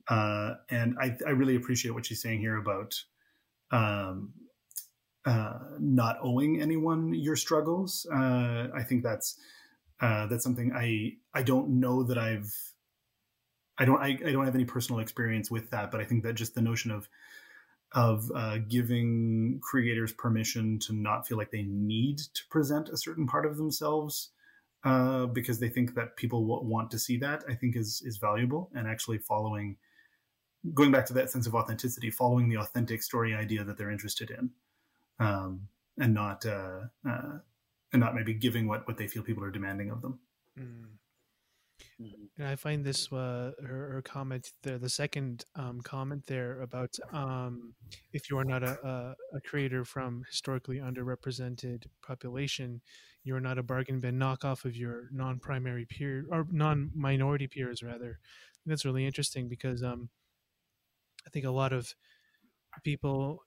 Uh, and I, I really appreciate what she's saying here about um, uh, not owing anyone your struggles. Uh, I think that's uh, that's something I I don't know that I've I don't I, I don't have any personal experience with that, but I think that just the notion of of uh, giving creators permission to not feel like they need to present a certain part of themselves. Uh, because they think that people w- want to see that, I think is is valuable. And actually following, going back to that sense of authenticity, following the authentic story idea that they're interested in, um, and not uh, uh, and not maybe giving what, what they feel people are demanding of them. Mm. And I find this uh, her, her comment there, the second um, comment there about um, if you are not a, a, a creator from historically underrepresented population, you're not a bargain bin knockoff of your non-primary peer or non-minority peers, rather. And that's really interesting because um, I think a lot of people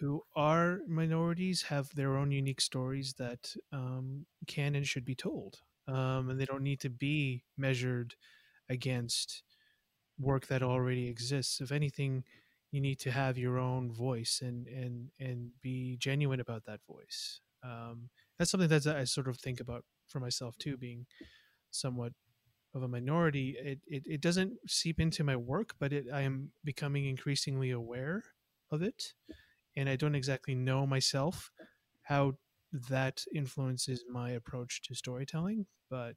who are minorities have their own unique stories that um, can and should be told. Um, and they don't need to be measured against work that already exists. If anything, you need to have your own voice and, and, and be genuine about that voice. Um, that's something that I sort of think about for myself too, being somewhat of a minority. It it, it doesn't seep into my work, but it, I am becoming increasingly aware of it. And I don't exactly know myself how that influences my approach to storytelling, but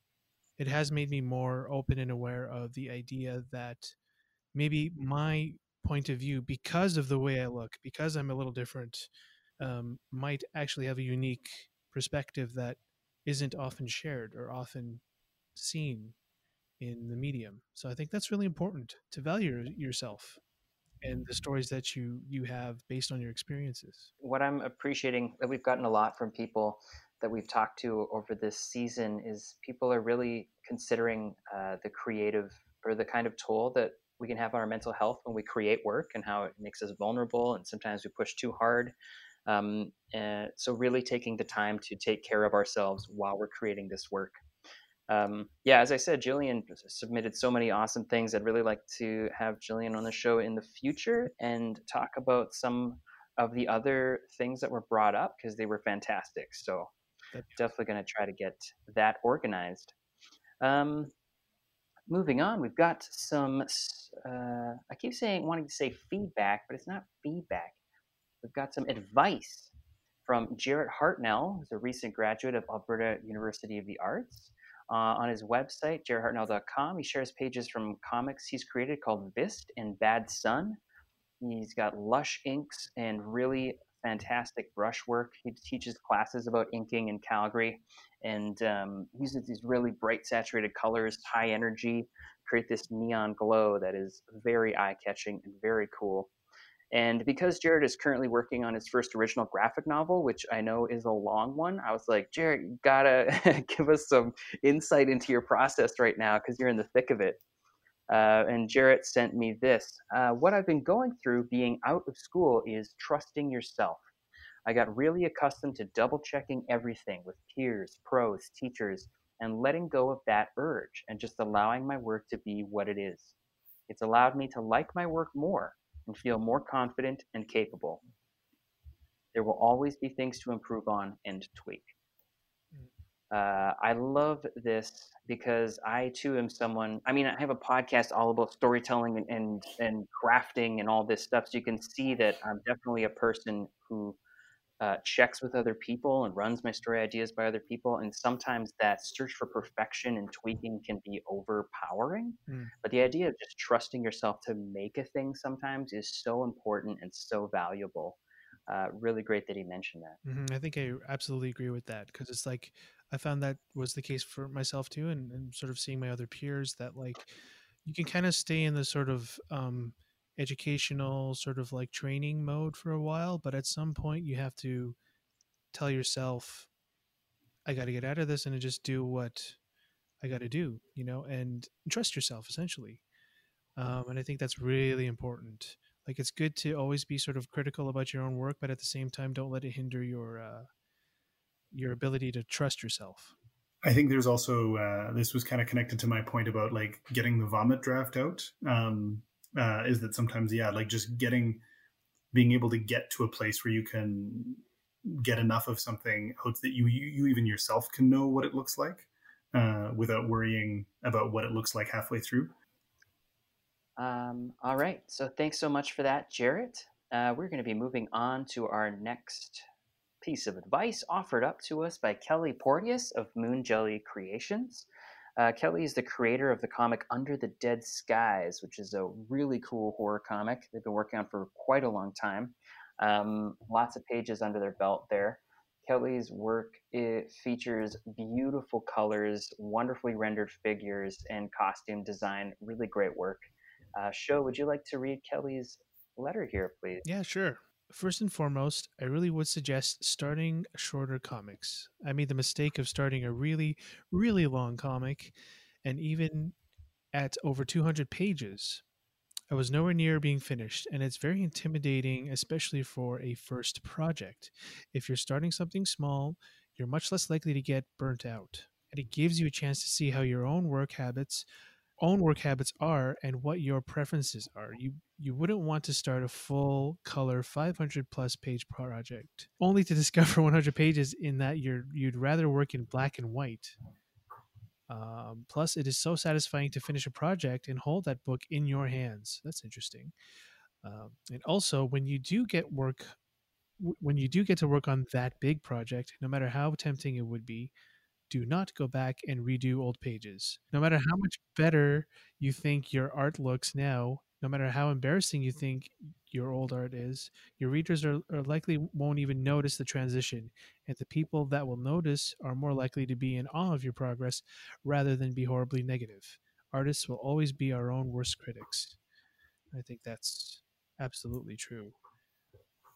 it has made me more open and aware of the idea that maybe my point of view, because of the way I look, because I'm a little different, Um, might actually have a unique perspective that isn't often shared or often seen in the medium. So I think that's really important to value yourself and the stories that you, you have based on your experiences. What I'm appreciating that we've gotten a lot from people that we've talked to over this season is people are really considering uh, the creative or the kind of toll that we can have on our mental health when we create work and how it makes us vulnerable. And sometimes we push too hard. Um, and so really taking the time to take care of ourselves while we're creating this work. Um, yeah, as I said, Jillian submitted so many awesome things. I'd really like to have Jillian on the show in the future and talk about some of the other things that were brought up because they were fantastic. So definitely going to try to get that organized. Um, Moving on, we've got some, uh, I keep saying wanting to say feedback, but it's not feedback. We've got some advice from Jarret Hartnell, who's a recent graduate of Alberta University of the Arts. Uh, on his website, jarret hartnell dot com, he shares pages from comics he's created called Vist and Bad Sun. He's got lush inks and really fantastic brushwork. He teaches classes about inking in Calgary and um, uses these really bright, saturated colors, high energy, create this neon glow that is very eye-catching and very cool. And because Jarret is currently working on his first original graphic novel, which I know is a long one, I was like, Jarret, you gotta give us some insight into your process right now because you're in the thick of it. Uh, and Jarret sent me this. Uh, what I've been going through being out of school is trusting yourself. I got really accustomed to double-checking everything with peers, pros, teachers, and letting go of that urge and just allowing my work to be what it is. It's allowed me to like my work more and feel more confident and capable. There will always be things to improve on and tweak. Uh, I love this because I too am someone, I mean, I have a podcast all about storytelling and, and, and crafting and all this stuff. So you can see that I'm definitely a person who uh, checks with other people and runs my story ideas by other people. And sometimes that search for perfection and tweaking can be overpowering. Mm. But the idea of just trusting yourself to make a thing sometimes is so important and so valuable. Uh, really great that he mentioned that. Mm-hmm. I think I absolutely agree with that because it's like, I found that was the case for myself too, and, and sort of seeing my other peers that like you can kind of stay in the sort of um, educational sort of like training mode for a while, but at some point you have to tell yourself, I got to get out of this and just do what I got to do, you know, and trust yourself essentially. Um, and I think that's really important. Like, it's good to always be sort of critical about your own work, but at the same time, don't let it hinder your, uh, your ability to trust yourself. I think there's also, uh, this was kind of connected to my point about like getting the vomit draft out, um, uh, is that sometimes, yeah, like just getting, being able to get to a place where you can get enough of something out that you, you, you even yourself can know what it looks like, uh, without worrying about what it looks like halfway through. Um, all right. So thanks so much for that, Jarret. Uh, we're going to be moving on to our next piece of advice offered up to us by Kelly Porteous of Moon Jelly Creations. Uh, Kelly is the creator of the comic Under the Dead Skies, which is a really cool horror comic they've been working on for quite a long time. Um, lots of pages under their belt there. Kelly's work, it features beautiful colors, wonderfully rendered figures, and costume design. Really great work. Uh, Sho, would you like to read Kelly's letter here, please? Yeah, sure. First and foremost, I really would suggest starting shorter comics. I made the mistake of starting a really, really long comic, and even at over two hundred pages, I was nowhere near being finished, and it's very intimidating, especially for a first project. If you're starting something small, you're much less likely to get burnt out, and it gives you a chance to see how your own work habits own work habits are and what your preferences are. You you wouldn't want to start a full color five hundred plus page project only to discover one hundred pages in that you're you'd rather work in black and white. Um, plus, it is so satisfying to finish a project and hold that book in your hands. That's interesting. Um, and also, when you do get work, when you do get to work on that big project, no matter how tempting it would be, do not go back and redo old pages. No matter how much better you think your art looks now, no matter how embarrassing you think your old art is, your readers are, are likely won't even notice the transition. And the people that will notice are more likely to be in awe of your progress rather than be horribly negative. Artists will always be our own worst critics. I think that's absolutely true.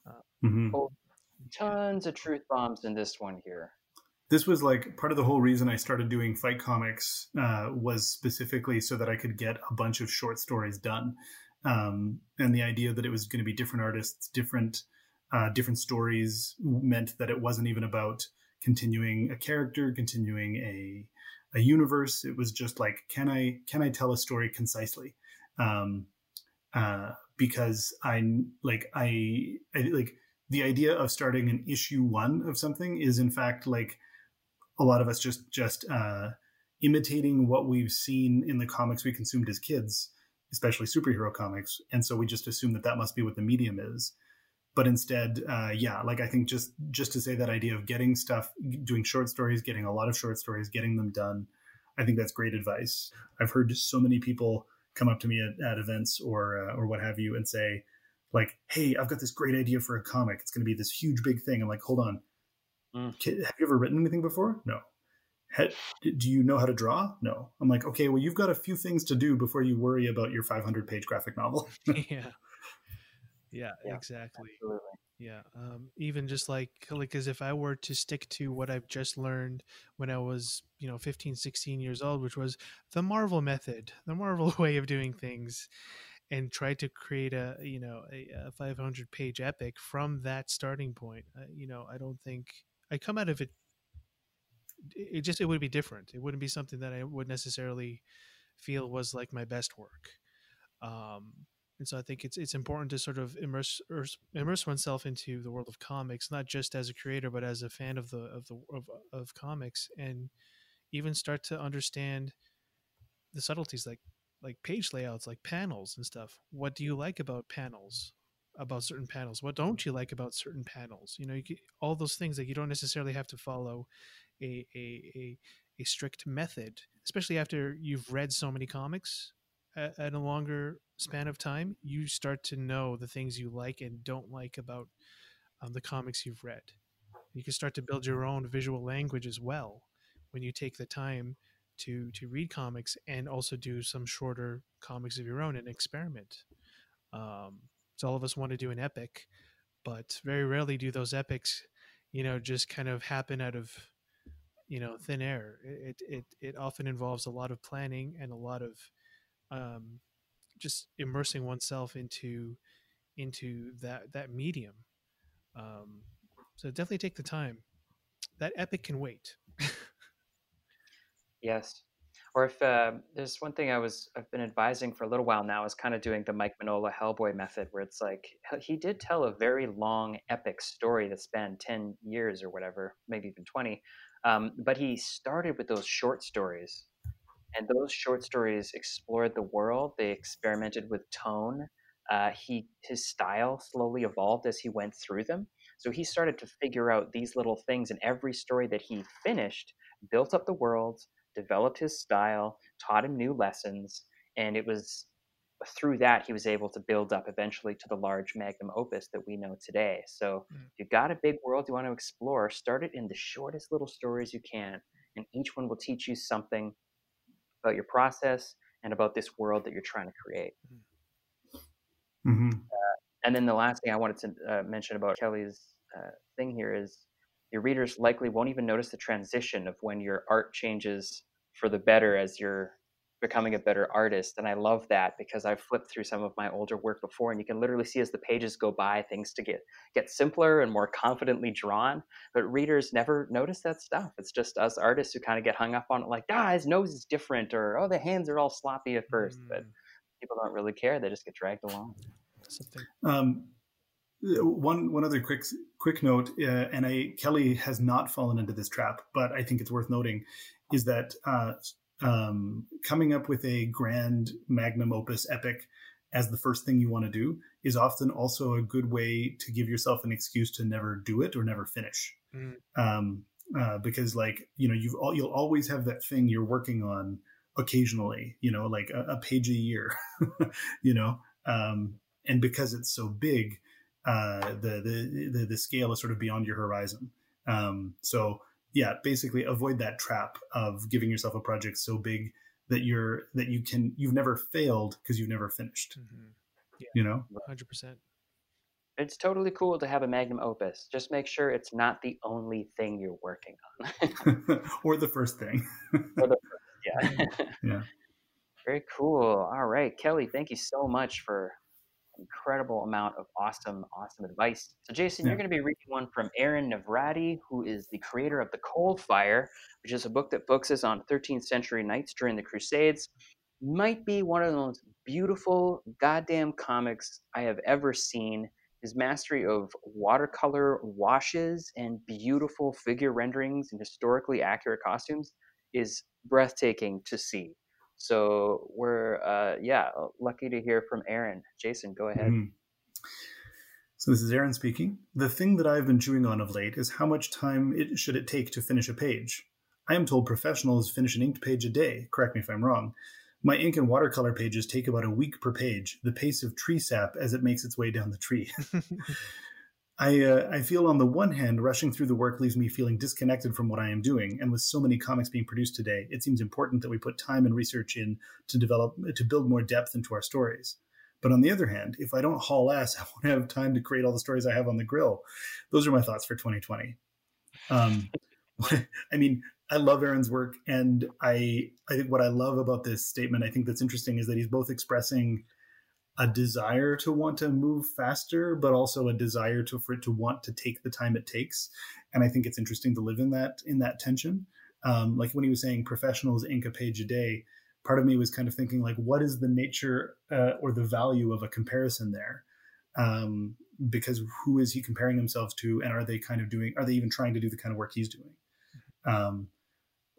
Uh, mm-hmm. oh, tons of truth bombs in this one here. This was like part of the whole reason I started doing fight comics uh, was specifically so that I could get a bunch of short stories done. Um, and the idea that it was going to be different artists, different, uh, different stories meant that it wasn't even about continuing a character, continuing a, a universe. It was just like, can I, can I tell a story concisely? Um, uh, because I like, I, I like the idea of starting an issue one of something is in fact like, a lot of us just just uh, imitating what we've seen in the comics we consumed as kids, especially superhero comics. And so we just assume that that must be what the medium is. But instead, uh, yeah, like I think just just to say that idea of getting stuff, doing short stories, getting a lot of short stories, getting them done, I think that's great advice. I've heard so many people come up to me at, at events or uh, or what have you and say, like, hey, I've got this great idea for a comic. It's going to be this huge, big thing. I'm like, hold on. Have you ever written anything before? No. Do you know how to draw? No. I'm like, okay, well, you've got a few things to do before you worry about your five hundred page graphic novel. yeah. yeah. Yeah, exactly. Absolutely. Yeah. Um, even just like, like as if I were to stick to what I've just learned when I was, you know, fifteen, sixteen years old, which was the Marvel method, the Marvel way of doing things, and try to create a, you know, a, a five hundred page epic from that starting point. Uh, you know, I don't think... I come out of it, it just, it would be different. It wouldn't be something that I would necessarily feel was like my best work. Um, and so I think it's, it's important to sort of immerse, immerse oneself into the world of comics, not just as a creator, but as a fan of the, of the, of, of comics, and even start to understand the subtleties, like, like page layouts, like panels and stuff. What do you like about panels? About certain panels? What don't you like about certain panels? You know, you get all those things that you don't necessarily have to follow a, a, a, a strict method, especially after you've read so many comics at, at a longer span of time. You start to know the things you like and don't like about um, the comics you've read. You can start to build your own visual language as well when you take the time to, to read comics and also do some shorter comics of your own and experiment. Um, so all of us want to do an epic, but very rarely do those epics, you know, just kind of happen out of, you know, thin air. It, it, it often involves a lot of planning and a lot of um, just immersing oneself into, into that, that medium. Um, so definitely take the time. That epic can wait. Yes. Or if uh, there's one thing I was, I've been advising for a little while now is kind of doing the Mike Mignola Hellboy method, where it's like, he did tell a very long epic story that spanned ten years or whatever, maybe even twenty. Um, but he started with those short stories, and those short stories explored the world. They experimented with tone. Uh, he, his style slowly evolved as he went through them. So he started to figure out these little things, and every story that he finished built up the world, developed his style, taught him new lessons, and it was through that he was able to build up eventually to the large magnum opus that we know today. So mm. if you've got a big world you want to explore, start it in the shortest little stories you can, and each one will teach you something about your process and about this world that you're trying to create. Mm-hmm. Uh, and then the last thing I wanted to uh, mention about Kelly's uh, thing here is, your readers likely won't even notice the transition of when your art changes for the better as you're becoming a better artist. And I love that, because I've flipped through some of my older work before, and you can literally see as the pages go by, things to get, get simpler and more confidently drawn. But readers never notice that stuff. It's just us artists who kind of get hung up on it, like, ah, his nose is different, or, oh, the hands are all sloppy at first. Mm. But people don't really care. They just get dragged along. Um, One one other quick quick note, uh, and I, Kelly has not fallen into this trap, but I think it's worth noting, is that uh, um, coming up with a grand magnum opus epic as the first thing you want to do is often also a good way to give yourself an excuse to never do it or never finish. Mm. Um, uh, because like, you know, you've all, you'll always have that thing you're working on occasionally, you know, like a, a page a year, you know, um, and because it's so big, uh the, the the the scale is sort of beyond your horizon. Um so yeah, basically avoid that trap of giving yourself a project so big that you're that you can you've never failed because you've never finished. Mm-hmm. Yeah, you know, one hundred percent. It's totally cool to have a magnum opus. Just make sure it's not the only thing you're working on. Or the first thing. Or the first, yeah. Yeah. Very cool. All right, Kelly, thank you so much for incredible amount of awesome, awesome advice. So Jason, yeah. You're going to be reading one from Aaron Nabrady, who is the creator of The Cold Fire, which is a book that focuses on thirteenth century knights during the Crusades. Might be one of the most beautiful goddamn comics I have ever seen. His mastery of watercolor washes and beautiful figure renderings and historically accurate costumes is breathtaking to see. So we're, uh, yeah, lucky to hear from Aaron. Jason, go ahead. Mm. So this is Aaron speaking. The thing that I've been chewing on of late is how much time it should it take to finish a page. I am told professionals finish an inked page a day. Correct me if I'm wrong. My ink and watercolor pages take about a week per page, the pace of tree sap as it makes its way down the tree. I, uh, I feel on the one hand, rushing through the work leaves me feeling disconnected from what I am doing. And with so many comics being produced today, it seems important that we put time and research in to develop, to build more depth into our stories. But on the other hand, if I don't haul ass, I won't have time to create all the stories I have on the grill. Those are my thoughts for twenty twenty. Um, I mean, I love Aaron's work. And I, I think what I love about this statement, I think that's interesting, is that he's both expressing a desire to want to move faster, but also a desire to for it to want to take the time it takes. And I think it's interesting to live in that in that tension. Um, like when he was saying professionals ink a page a day, part of me was kind of thinking like, what is the nature uh, or the value of a comparison there? Um, because who is he comparing himself to, and are they kind of doing? Are they even trying to do the kind of work he's doing? Um,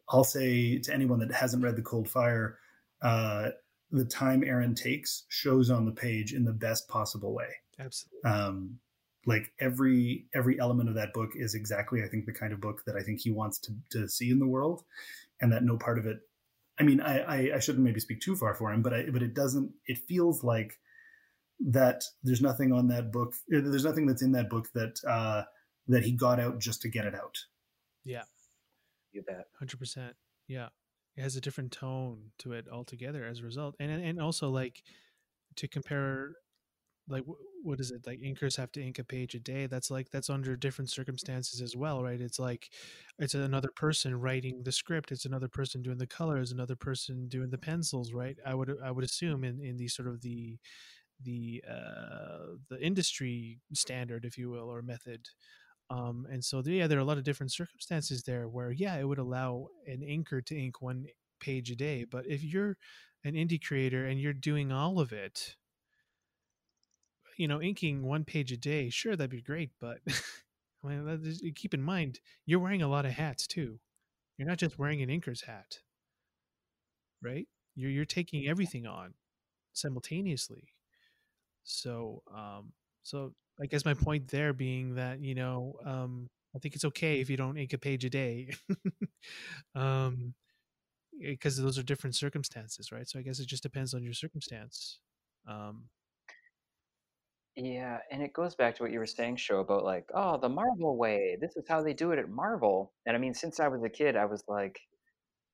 I'll say to anyone that hasn't read The Cold Fire, Uh, the time Aaron takes shows on the page in the best possible way. Absolutely. Um, like every, every element of that book is exactly, I think, the kind of book that I think he wants to, to see in the world, and that no part of it, I mean, I, I, I shouldn't maybe speak too far for him, but I, but it doesn't, it feels like that there's nothing on that book. There's nothing that's in that book that, uh, that he got out just to get it out. Yeah. You bet. one hundred percent. Yeah. It has a different tone to it altogether as a result. And and also, like, to compare like, what is it? Like inkers have to ink a page a day. That's like, that's under different circumstances as well, right? It's like, it's another person writing the script. It's another person doing the colors, another person doing the pencils, right? I would, I would assume in, in the sort of the, the, uh, the industry standard, if you will, or method. Um, and so yeah, there are a lot of different circumstances there where, yeah, it would allow an inker to ink one page a day. But if you're an indie creator and you're doing all of it, you know, inking one page a day, sure, that'd be great, but I mean, keep in mind, you're wearing a lot of hats too. You're not just wearing an inker's hat, right? You're you're taking everything on simultaneously. So, um, so I guess my point there being that, you know, um, I think it's okay if you don't ink a page a day, um, because those are different circumstances, right? So I guess it just depends on your circumstance. Um, Yeah, and it goes back to what you were saying, Sho, about like, oh, the Marvel way. This is how they do it at Marvel. And I mean, since I was a kid, I was like,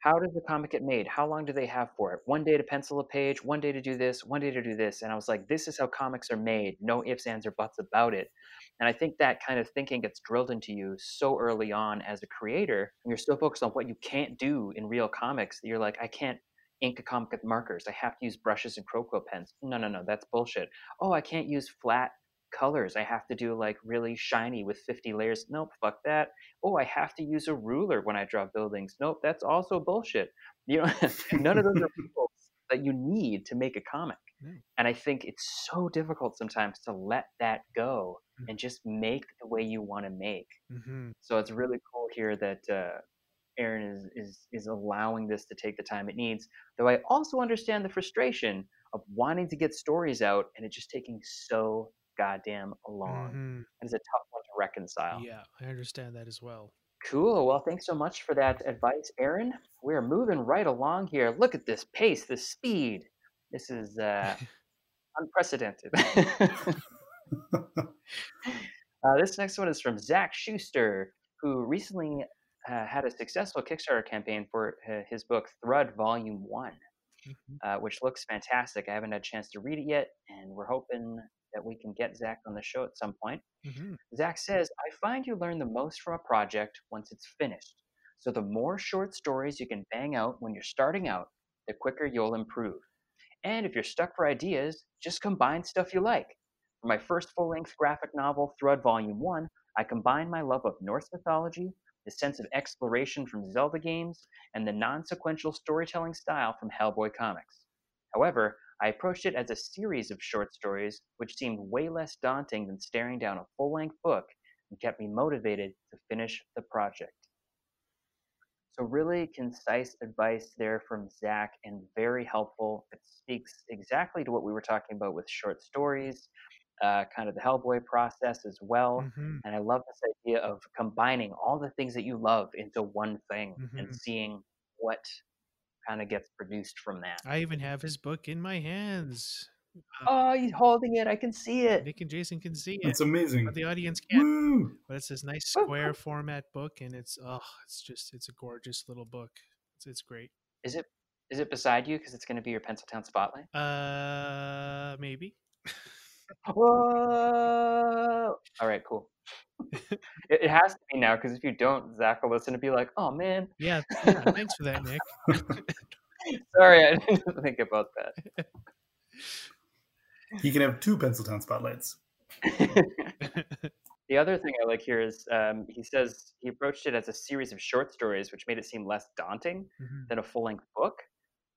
how does the comic get made? How long do they have for it? One day to pencil a page, one day to do this, one day to do this. And I was like, this is how comics are made. No ifs, ands, or buts about it. And I think that kind of thinking gets drilled into you so early on as a creator. And you're so focused on what you can't do in real comics that you're like, I can't ink a comic with markers. I have to use brushes and croquis pens. No, no, no, that's bullshit. Oh, I can't use flat colors. I have to do like really shiny with fifty layers. Nope, fuck that. Oh, I have to use a ruler when I draw buildings. Nope, that's also bullshit. You know, none of those are rules that you need to make a comic. Mm. And I think it's so difficult sometimes to let that go mm-hmm. and just make the way you want to make. Mm-hmm. So it's really cool here that, uh, Aaron is, is is allowing this to take the time it needs, though I also understand the frustration of wanting to get stories out and it just taking so goddamn long. Mm-hmm. That is a tough one to reconcile. Yeah, I understand that as well. Cool. Well, thanks so much for that advice, Aaron. We're moving right along here. Look at this pace, this speed. This is uh, unprecedented. uh, this next one is from Zach Schuster, who recently Uh, had a successful Kickstarter campaign for uh, his book Thrud Volume one, mm-hmm. uh, which looks fantastic. I haven't had a chance to read it yet, and we're hoping that we can get Zach on the show at some point. Mm-hmm. Zach says, I find you learn the most from a project once it's finished. So the more short stories you can bang out when you're starting out, the quicker you'll improve. And if you're stuck for ideas, just combine stuff you like. For my first full-length graphic novel, Thrud Volume one, I combined my love of Norse mythology, the sense of exploration from Zelda games, and the non-sequential storytelling style from Hellboy comics. However, I approached it as a series of short stories, which seemed way less daunting than staring down a full-length book and kept me motivated to finish the project. So really concise advice there from Zach, and very helpful. It speaks exactly to what we were talking about with short stories, Uh, kind of the Hellboy process as well. Mm-hmm. And I love this idea of combining all the things that you love into one thing mm-hmm. and seeing what kind of gets produced from that. I even have his book in my hands. Oh, he's holding it. I can see it. Nick and Jason can see it. It's amazing. But the audience can't. Woo! But it's this nice square format book, and it's, oh, it's just, it's a gorgeous little book. It's, it's great. Is it, is it beside you? Because it's going to be your Pencil Town spotlight? Uh, maybe. Whoa! All right, cool. it, it has to be now, because if you don't, Zach will listen and be like, "Oh man." Yeah. yeah thanks for that, Nick. Sorry, I didn't think about that. You can have two Pencil Town spotlights. The other thing I like here is um, he says he approached it as a series of short stories, which made it seem less daunting mm-hmm. than a full-length book.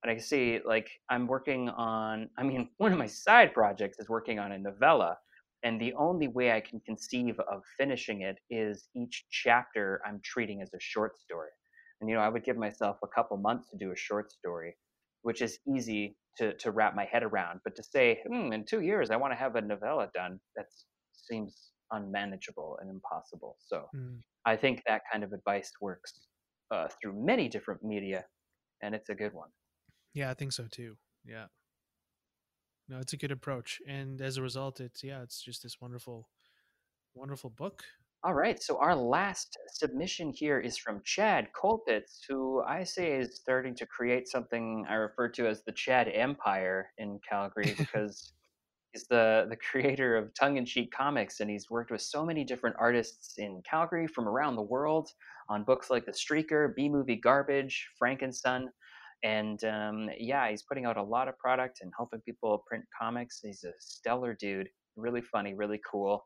And I can see, like, I'm working on, I mean, one of my side projects is working on a novella. And the only way I can conceive of finishing it is each chapter I'm treating as a short story. And, you know, I would give myself a couple months to do a short story, which is easy to, to wrap my head around. But to say, hmm, in two years, I want to have a novella done, that seems unmanageable and impossible. So mm. I think that kind of advice works uh, through many different media, and it's a good one. Yeah, I think so too. Yeah. No, it's a good approach. And as a result, it's, yeah, it's just this wonderful, wonderful book. All right. So our last submission here is from Chad Colpitts, who I say is starting to create something I refer to as the Chad Empire in Calgary, because He's the, the creator of tongue-in-cheek comics, and he's worked with so many different artists in Calgary from around the world on books like The Streaker, B-Movie Garbage, Frankenstein. And um, yeah, he's putting out a lot of product and helping people print comics. He's a stellar dude, really funny, really cool.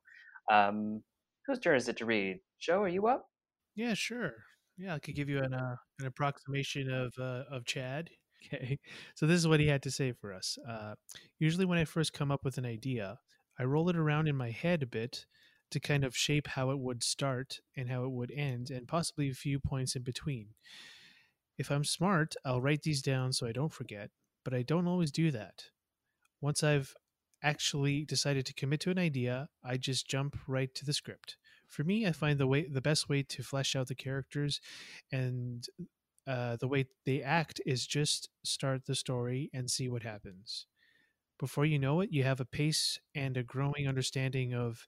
Um, whose turn is it to read? Joe, are you up? Yeah, sure. Yeah, I could give you an uh, an approximation of uh, of Chad. Okay, so this is what he had to say for us. Uh, usually when I first come up with an idea, I roll it around in my head a bit to kind of shape how it would start and how it would end, and possibly a few points in between. If I'm smart, I'll write these down so I don't forget, but I don't always do that. Once I've actually decided to commit to an idea, I just jump right to the script. For me, I find the way the best way to flesh out the characters and Uh, the way they act is just start the story and see what happens. Before you know it, you have a pace and a growing understanding of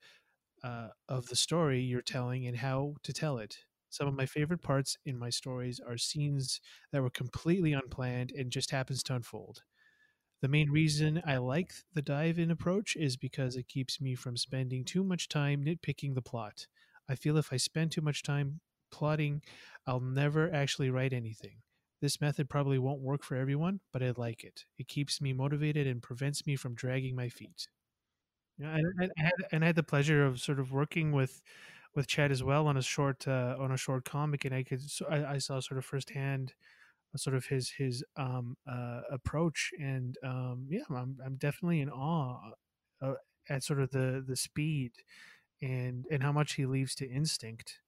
uh, of the story you're telling and how to tell it. Some of my favorite parts in my stories are scenes that were completely unplanned and just happens to unfold. The main reason I like the dive-in approach is because it keeps me from spending too much time nitpicking the plot. I feel if I spend too much time plotting, I'll never actually write anything. This method probably won't work for everyone, but I like it. It keeps me motivated and prevents me from dragging my feet. Yeah, and, and, I had, and I had the pleasure of sort of working with, with Chad as well on a short uh, on a short comic, and I could I, I saw sort of firsthand sort of his his um, uh, approach, and um, yeah, I'm I'm definitely in awe uh, at sort of the the speed and and how much he leaves to instinct.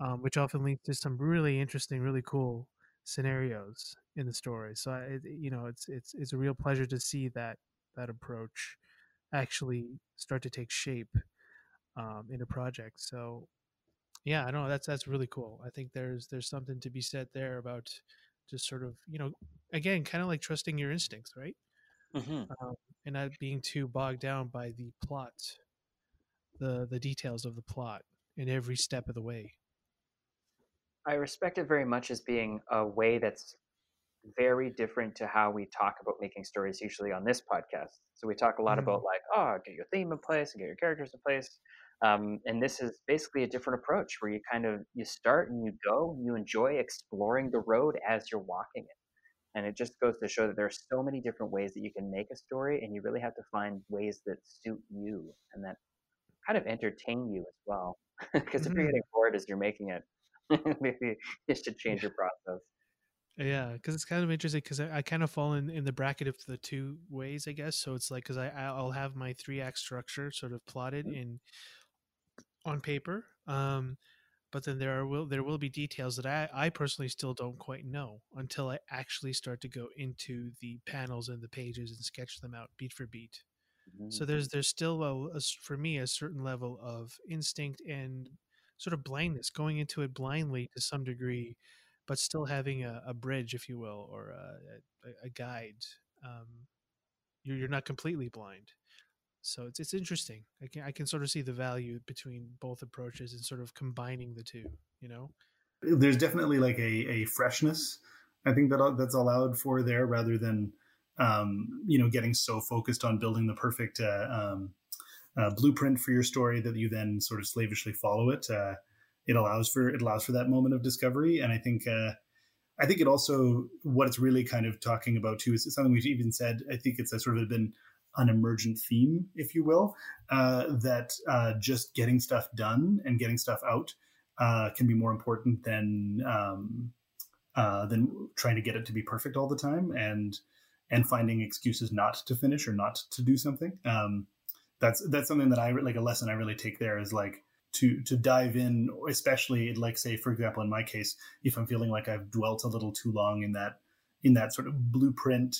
Um, which often leads to some really interesting, really cool scenarios in the story. So, I, you know, it's it's it's a real pleasure to see that that approach actually start to take shape um, in a project. So, yeah, I know that's that's really cool. I think there's there's something to be said there about just sort of, you know, again, kind of like trusting your instincts, right? Mm-hmm. Um, and not being too bogged down by the plot, the the details of the plot in every step of the way. I respect it very much as being a way that's very different to how we talk about making stories usually on this podcast. So we talk a lot mm-hmm. about like, oh, get your theme in place and get your characters in place. Um, and this is basically a different approach where you kind of, you start and you go, and you enjoy exploring the road as you're walking it. And it just goes to show that there are so many different ways that you can make a story, and you really have to find ways that suit you and that kind of entertain you as well. Because mm-hmm. if you're getting bored as you're making it, maybe you should change your process. Yeah, because it's kind of interesting because I, I kind of fall in, in the bracket of the two ways, I guess. So it's like, because I, I'll have my three-act structure sort of plotted in on paper. Um, but then there are will there will be details that I, I personally still don't quite know until I actually start to go into the panels and the pages and sketch them out beat for beat. Mm-hmm. So there's, there's still, a, a, for me, a certain level of instinct and sort of blindness, going into it blindly to some degree, but still having a, a bridge, if you will, or a, a, a guide. Um, you're, you're not completely blind. So it's it's interesting. I can, I can sort of see the value between both approaches and sort of combining the two, you know? There's definitely like a, a freshness, I think, that that's allowed for there rather than, um, you know, getting so focused on building the perfect uh, um Uh, blueprint for your story that you then sort of slavishly follow it. Uh, it allows for it allows for that moment of discovery, and I think uh, I think it also what it's really kind of talking about too is something we've even said. I think it's a sort of been an emergent theme, if you will, uh, that uh, just getting stuff done and getting stuff out uh, can be more important than um, uh, than trying to get it to be perfect all the time and and finding excuses not to finish or not to do something. Um, That's that's something that I like a lesson I really take there is like to to dive in, especially like, say, for example, in my case, if I'm feeling like I've dwelt a little too long in that in that sort of blueprint,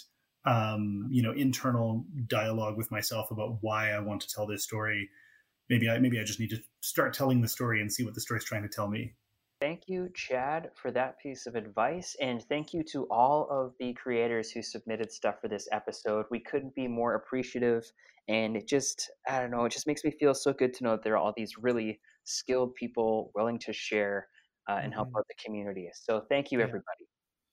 um, you know, internal dialogue with myself about why I want to tell this story. Maybe I maybe I just need to start telling the story and see what the story's trying to tell me. Thank you, Chad, for that piece of advice. And thank you to all of the creators who submitted stuff for this episode. We couldn't be more appreciative. And it just, I don't know, it just makes me feel so good to know that there are all these really skilled people willing to share uh, and mm-hmm. help out the community. So thank you, yeah. everybody.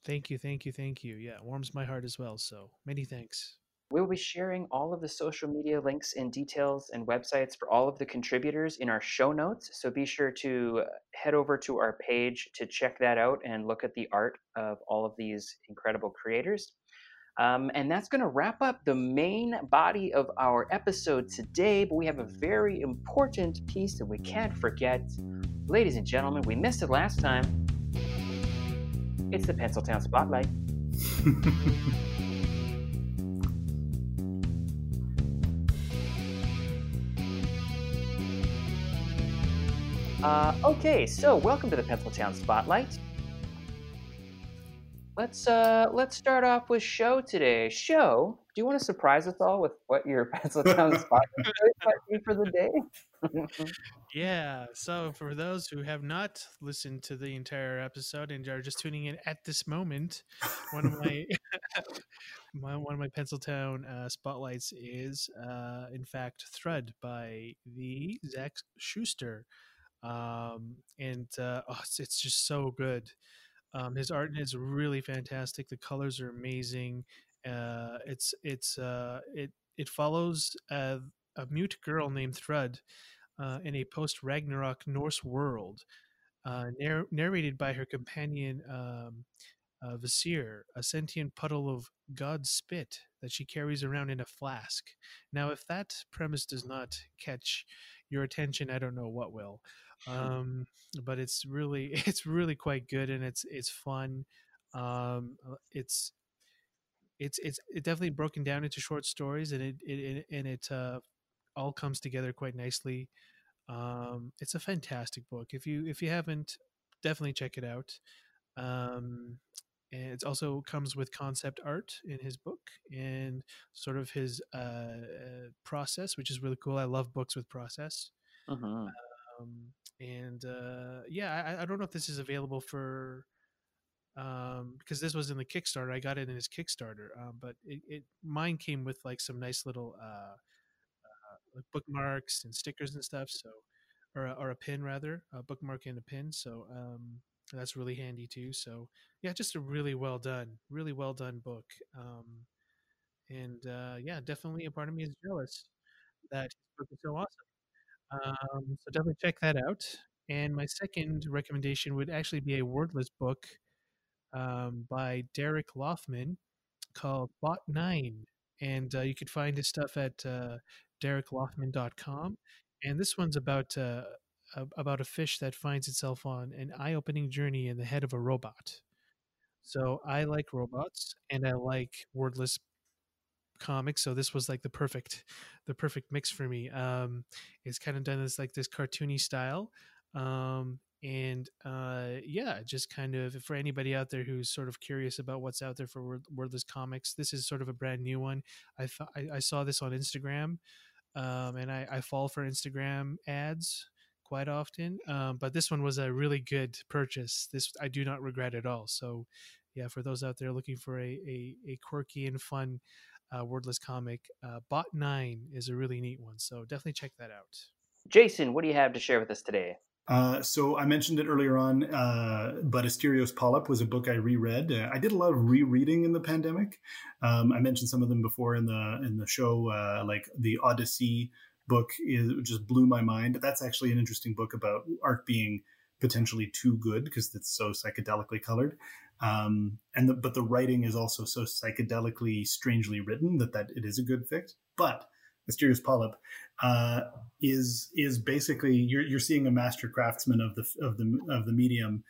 Thank you, thank you, thank you. Yeah, it warms my heart as well. So many thanks. We'll be sharing all of the social media links and details and websites for all of the contributors in our show notes. So be sure to head over to our page to check that out and look at the art of all of these incredible creators. Um, and that's going to wrap up the main body of our episode today, but we have a very important piece that we can't forget. Ladies and gentlemen, we missed it last time. It's the Pencil Town Spotlight. uh, okay, so welcome to the Pencil Town Spotlight. Let's uh, let's start off with Show today. Show, do you want to surprise us all with what your Pencil Town Spotlight might be for the day? Yeah. So for those who have not listened to the entire episode and are just tuning in at this moment, one of my, my one of my Pencil Town uh, spotlights is, uh, in fact, Thrud by the Zach Schuster, um, and uh, oh, it's, it's just so good. Um, his art is really fantastic. The colors are amazing. Uh, it's it's uh, it it follows a, a mute girl named Thrud uh, in a post-Ragnarok Norse world, uh, narr- narrated by her companion um, uh, Vasir, a sentient puddle of god spit that she carries around in a flask. Now, if that premise does not catch your attention, I don't know what will. Um, but it's really, it's really quite good, and it's, it's fun. Um, it's, it's, it's it definitely broken down into short stories, and it, it, and it, uh, all comes together quite nicely. Um, it's a fantastic book. If you, if you haven't, definitely check it out. Um, and it also comes with concept art in his book and sort of his, uh, process, which is really cool. I love books with process. Uh-huh. Uh, Um, and uh, yeah, I, I don't know if this is available for, um, because this was in the Kickstarter. I got it in his Kickstarter, um, but it, it mine came with like some nice little uh, uh, like bookmarks and stickers and stuff. So, or or a pin rather, a bookmark and a pin. So um, that's really handy too. So yeah, just a really well done, really well done book. Um, and uh, yeah, definitely a part of me is jealous that his book is so awesome. Um, so definitely check that out. And my second recommendation would actually be a wordless book um, by Derek Loffman called Bot nine. And uh, you could find his stuff at uh, derek loffman dot com. And this one's about uh, about a fish that finds itself on an eye-opening journey in the head of a robot. So I like robots, and I like wordless comics, so this was like the perfect the perfect mix for me. Um it's kind of done as like this cartoony style, um and uh yeah just kind of for anybody out there who's sort of curious about what's out there for word, wordless comics. This is sort of a brand new one. I th- I, I saw this on Instagram, um and I, I fall for Instagram ads quite often, um but this one was a really good purchase. This I do not regret at all. So yeah, for those out there looking for a a, a quirky and fun Uh, wordless comic, uh, Bot nine is a really neat one, so definitely check that out. Jason, what do you have to share with us today? Uh, so I mentioned it earlier on, uh, but Asterios Polyp was a book I reread. Uh, I did a lot of rereading in the pandemic. Um, I mentioned some of them before in the in the show, uh, like the Odyssey book is just blew my mind. That's actually an interesting book about art being potentially too good because it's so psychedelically colored. Um, and the, but the writing is also so psychedelically strangely written that, that it is a good fix. But Asterios Polyp uh, is is basically you're you're seeing a master craftsman of the of the of the medium.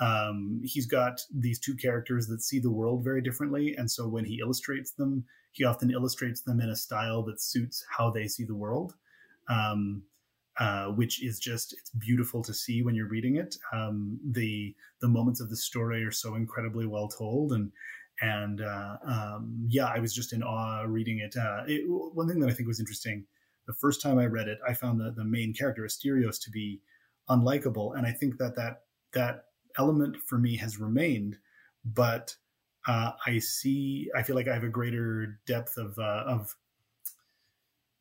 Um, he's got these two characters that see the world very differently, and so when he illustrates them, he often illustrates them in a style that suits how they see the world, um, uh, which is just it's beautiful to see when you're reading it. Um, the the moments of the story are so incredibly well told, and and uh, um, yeah, I was just in awe reading it. Uh, it. One thing that I think was interesting, the first time I read it, I found the, the main character Asterios to be unlikable, and I think that that that element for me has remained, but uh, I see I feel like I have a greater depth of uh, of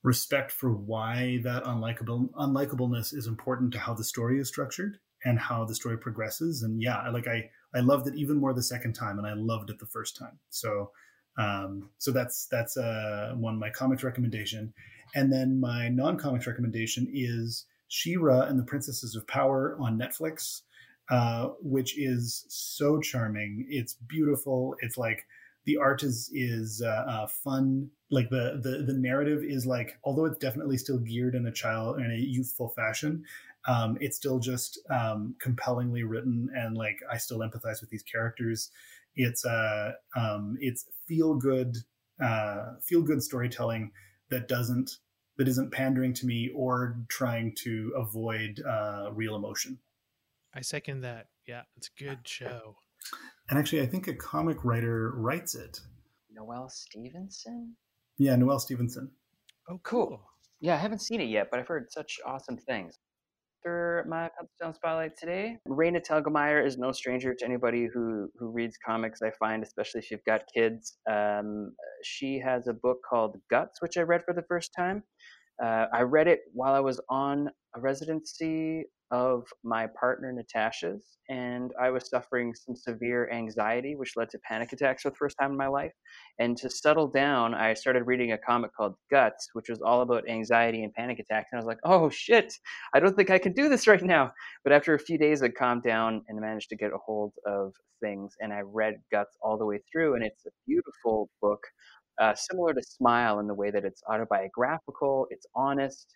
respect for why that unlikable unlikableness is important to how the story is structured and how the story progresses. And yeah, like I, I loved it even more the second time, and I loved it the first time. So Um, so that's that's uh, one, my comics recommendation. And then my non-comics recommendation is She-Ra and the Princesses of Power on Netflix, uh, which is so charming. It's beautiful. It's like the art is is uh, uh, fun. Like the, the the narrative is like, although it's definitely still geared in a child in a youthful fashion, um, it's still just um, compellingly written, and like I still empathize with these characters. It's uh um it's feel good uh feel good storytelling that doesn't that isn't pandering to me or trying to avoid uh real emotion. I second that. Yeah, it's a good show. And actually, I think a comic writer writes it. Noelle Stevenson? Yeah, Noelle Stevenson. Oh, cool. Yeah, I haven't seen it yet, but I've heard such awesome things. For my Pencil Spotlight today, Raina Telgemeier is no stranger to anybody who, who reads comics, I find, especially if you've got kids. Um, she has a book called Guts, which I read for the first time. Uh, I read it while I was on a residency of my partner Natasha's, and I was suffering some severe anxiety, which led to panic attacks for the first time in my life. And to settle down, I started reading a comic called Guts, which was all about anxiety and panic attacks. And I was like, oh shit, I don't think I can do this right now. But after a few days, I calmed down and managed to get a hold of things. And I read Guts all the way through, and it's a beautiful book, uh, similar to Smile in the way that it's autobiographical, it's honest,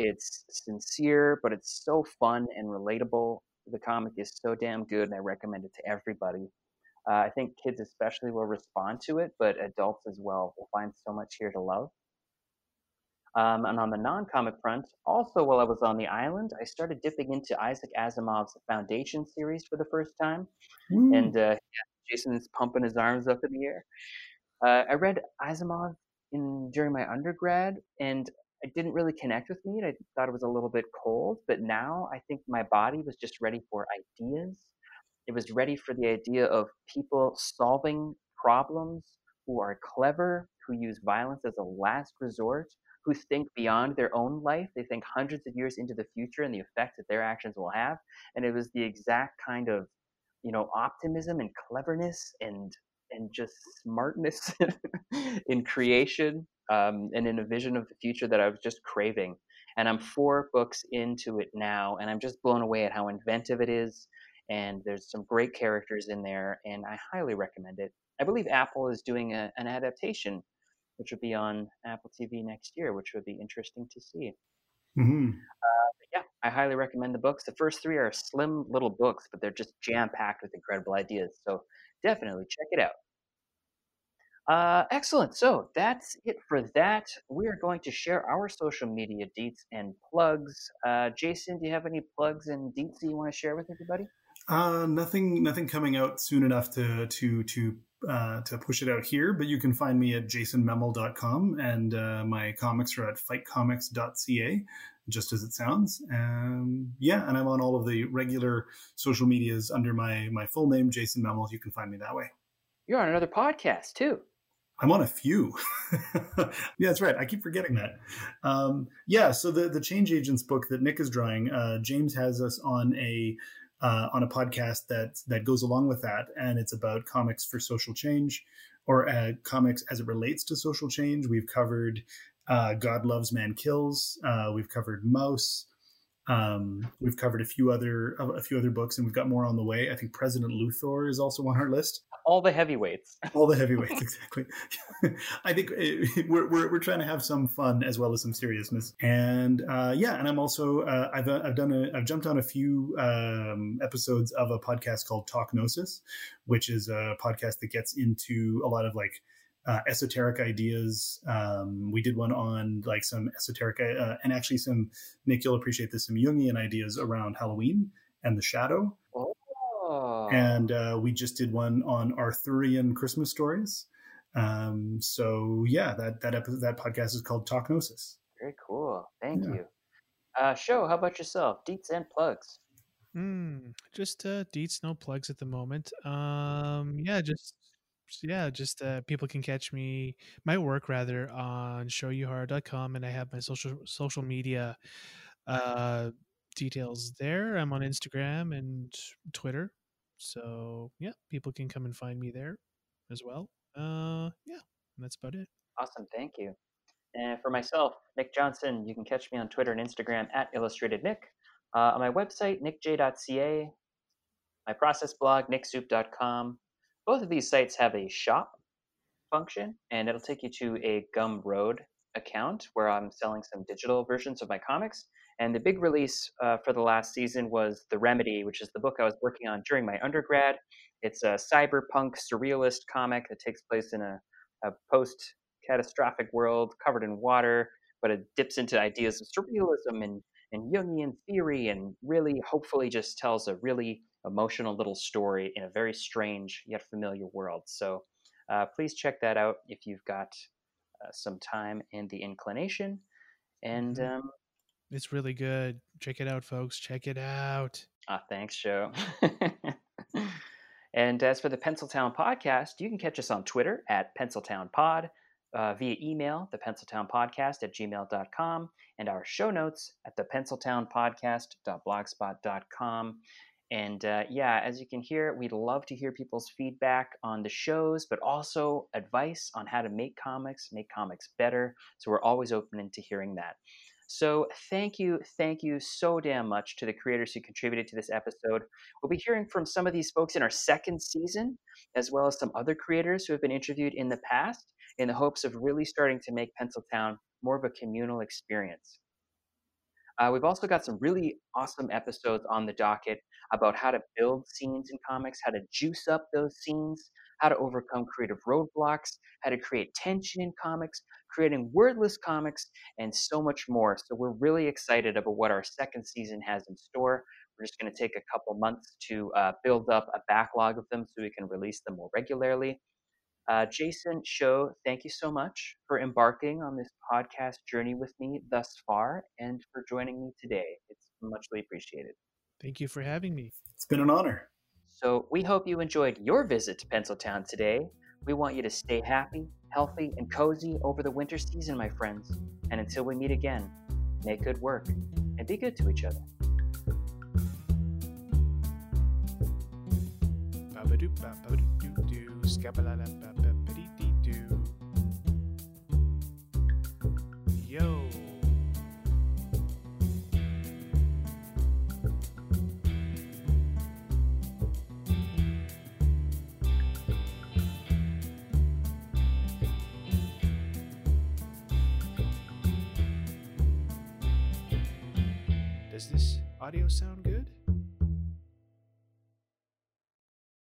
it's sincere, but it's so fun and relatable. The comic is so damn good, and I recommend it to everybody. Uh, I think kids especially will respond to it, but adults as well will find so much here to love. Um, and on the non-comic front, also while I was on the island, I started dipping into Isaac Asimov's Foundation series for the first time. Mm. And uh, yeah, Jason is pumping his arms up in the air. Uh, I read Asimov in, during my undergrad, and it didn't really connect with me. I thought it was a little bit cold, but now I think my body was just ready for ideas. It was ready for the idea of people solving problems who are clever, who use violence as a last resort, who think beyond their own life. They think hundreds of years into the future and the effect that their actions will have. And it was the exact kind of, you know, optimism and cleverness and and just smartness in creation um, and in a vision of the future that I was just craving. And I'm four books into it now, and I'm just blown away at how inventive it is. And there's some great characters in there, and I highly recommend it. I believe Apple is doing a, an adaptation, which will be on Apple T V next year, which would be interesting to see. Mm-hmm. Uh, but yeah, I highly recommend the books. The first three are slim little books, but they're just jam-packed with incredible ideas. So definitely check it out. Uh, excellent. So that's it for that. We are going to share our social media deets and plugs. Uh, Jason, do you have any plugs and deets that you want to share with everybody? Uh, nothing, nothing coming out soon enough to to to uh, to push it out here. But you can find me at jason memel dot com, and uh, my comics are at fight comics dot c a, just as it sounds. Um, yeah, and I'm on all of the regular social medias under my my full name, Jason Memel. You can find me that way. You're on another podcast too. I'm on a few. Yeah, that's right. I keep forgetting that. Um, yeah, so the the Change Agents book that Nick is drawing, uh, James has us on a uh, on a podcast that that goes along with that, and it's about comics for social change, or uh, comics as it relates to social change. We've covered uh, God Loves, Man Kills. Uh, we've covered Mouse. Um, we've covered a few other a few other books, and we've got more on the way. I think President Luthor is also on our list. All the heavyweights. All the heavyweights, exactly. I think it, we're, we're we're trying to have some fun as well as some seriousness. And uh, yeah, and I'm also uh, I've I've done a, I've jumped on a few um, episodes of a podcast called Talk Gnosis, which is a podcast that gets into a lot of like uh, esoteric ideas. Um, we did one on like some esoteric uh, and actually some, Nick, you'll appreciate this, some Jungian ideas around Halloween and the shadow. Oh. And uh, we just did one on Arthurian Christmas stories. Um, so yeah, that that episode, that podcast is called Talk Gnosis. Very cool. Thank yeah. you. Uh, Sho, how about yourself? Deets and plugs. Mm, just uh, deets, no plugs at the moment. Um, yeah, just yeah, just uh, people can catch me, my work rather, on show you horror dot com, and I have my social social media. Uh, details there. I'm on Instagram and Twitter, so yeah, people can come and find me there as well. uh, yeah, that's about it. Awesome. Thank you. And for myself, Nick Johnson, you can catch me on Twitter and Instagram at illustratednick. Uh, on my website, nick j dot c a. My process blog, nick soup dot com. Both of these sites have a shop function, and it'll take you to a Gumroad account where I'm selling some digital versions of my comics. And the big release uh, for the last season was The Remedy, which is the book I was working on during my undergrad. It's a cyberpunk surrealist comic that takes place in a, a post-catastrophic world covered in water, but it dips into ideas of surrealism and, and Jungian theory, and really hopefully just tells a really emotional little story in a very strange yet familiar world. So uh, please check that out if you've got uh, some time and the inclination. And um, it's really good. Check it out, folks. Check it out. Ah, thanks, Joe. And as for the Pencil Town Podcast, you can catch us on Twitter at Pencil Town Pod, uh, via email, the pencil town podcast at gmail dot com, and our show notes at the pencil town podcast dot blogspot dot com. And uh, yeah, as you can hear, we'd love to hear people's feedback on the shows, but also advice on how to make comics, make comics better. So we're always open to hearing that. So thank you, thank you so damn much to the creators who contributed to this episode. We'll be hearing from some of these folks in our second season, as well as some other creators who have been interviewed in the past, in the hopes of really starting to make Pencil Town more of a communal experience. Uh, we've also got some really awesome episodes on the docket about how to build scenes in comics, how to juice up those scenes, how to overcome creative roadblocks, how to create tension in comics, creating wordless comics, and so much more. So we're really excited about what our second season has in store. We're just going to take a couple months to uh, build up a backlog of them so we can release them more regularly. Uh, Jason Show, thank you so much for embarking on this podcast journey with me thus far and for joining me today. It's muchly appreciated. Thank you for having me. It's been an honor. So we hope you enjoyed your visit to Pencil Town today. We want you to stay happy, healthy, and cozy over the winter season, my friends. And until we meet again, make good work and be good to each other. Ba-ba-doo, ba-ba-doo, doo-doo, scabba-la-la-ba. Audio sound good?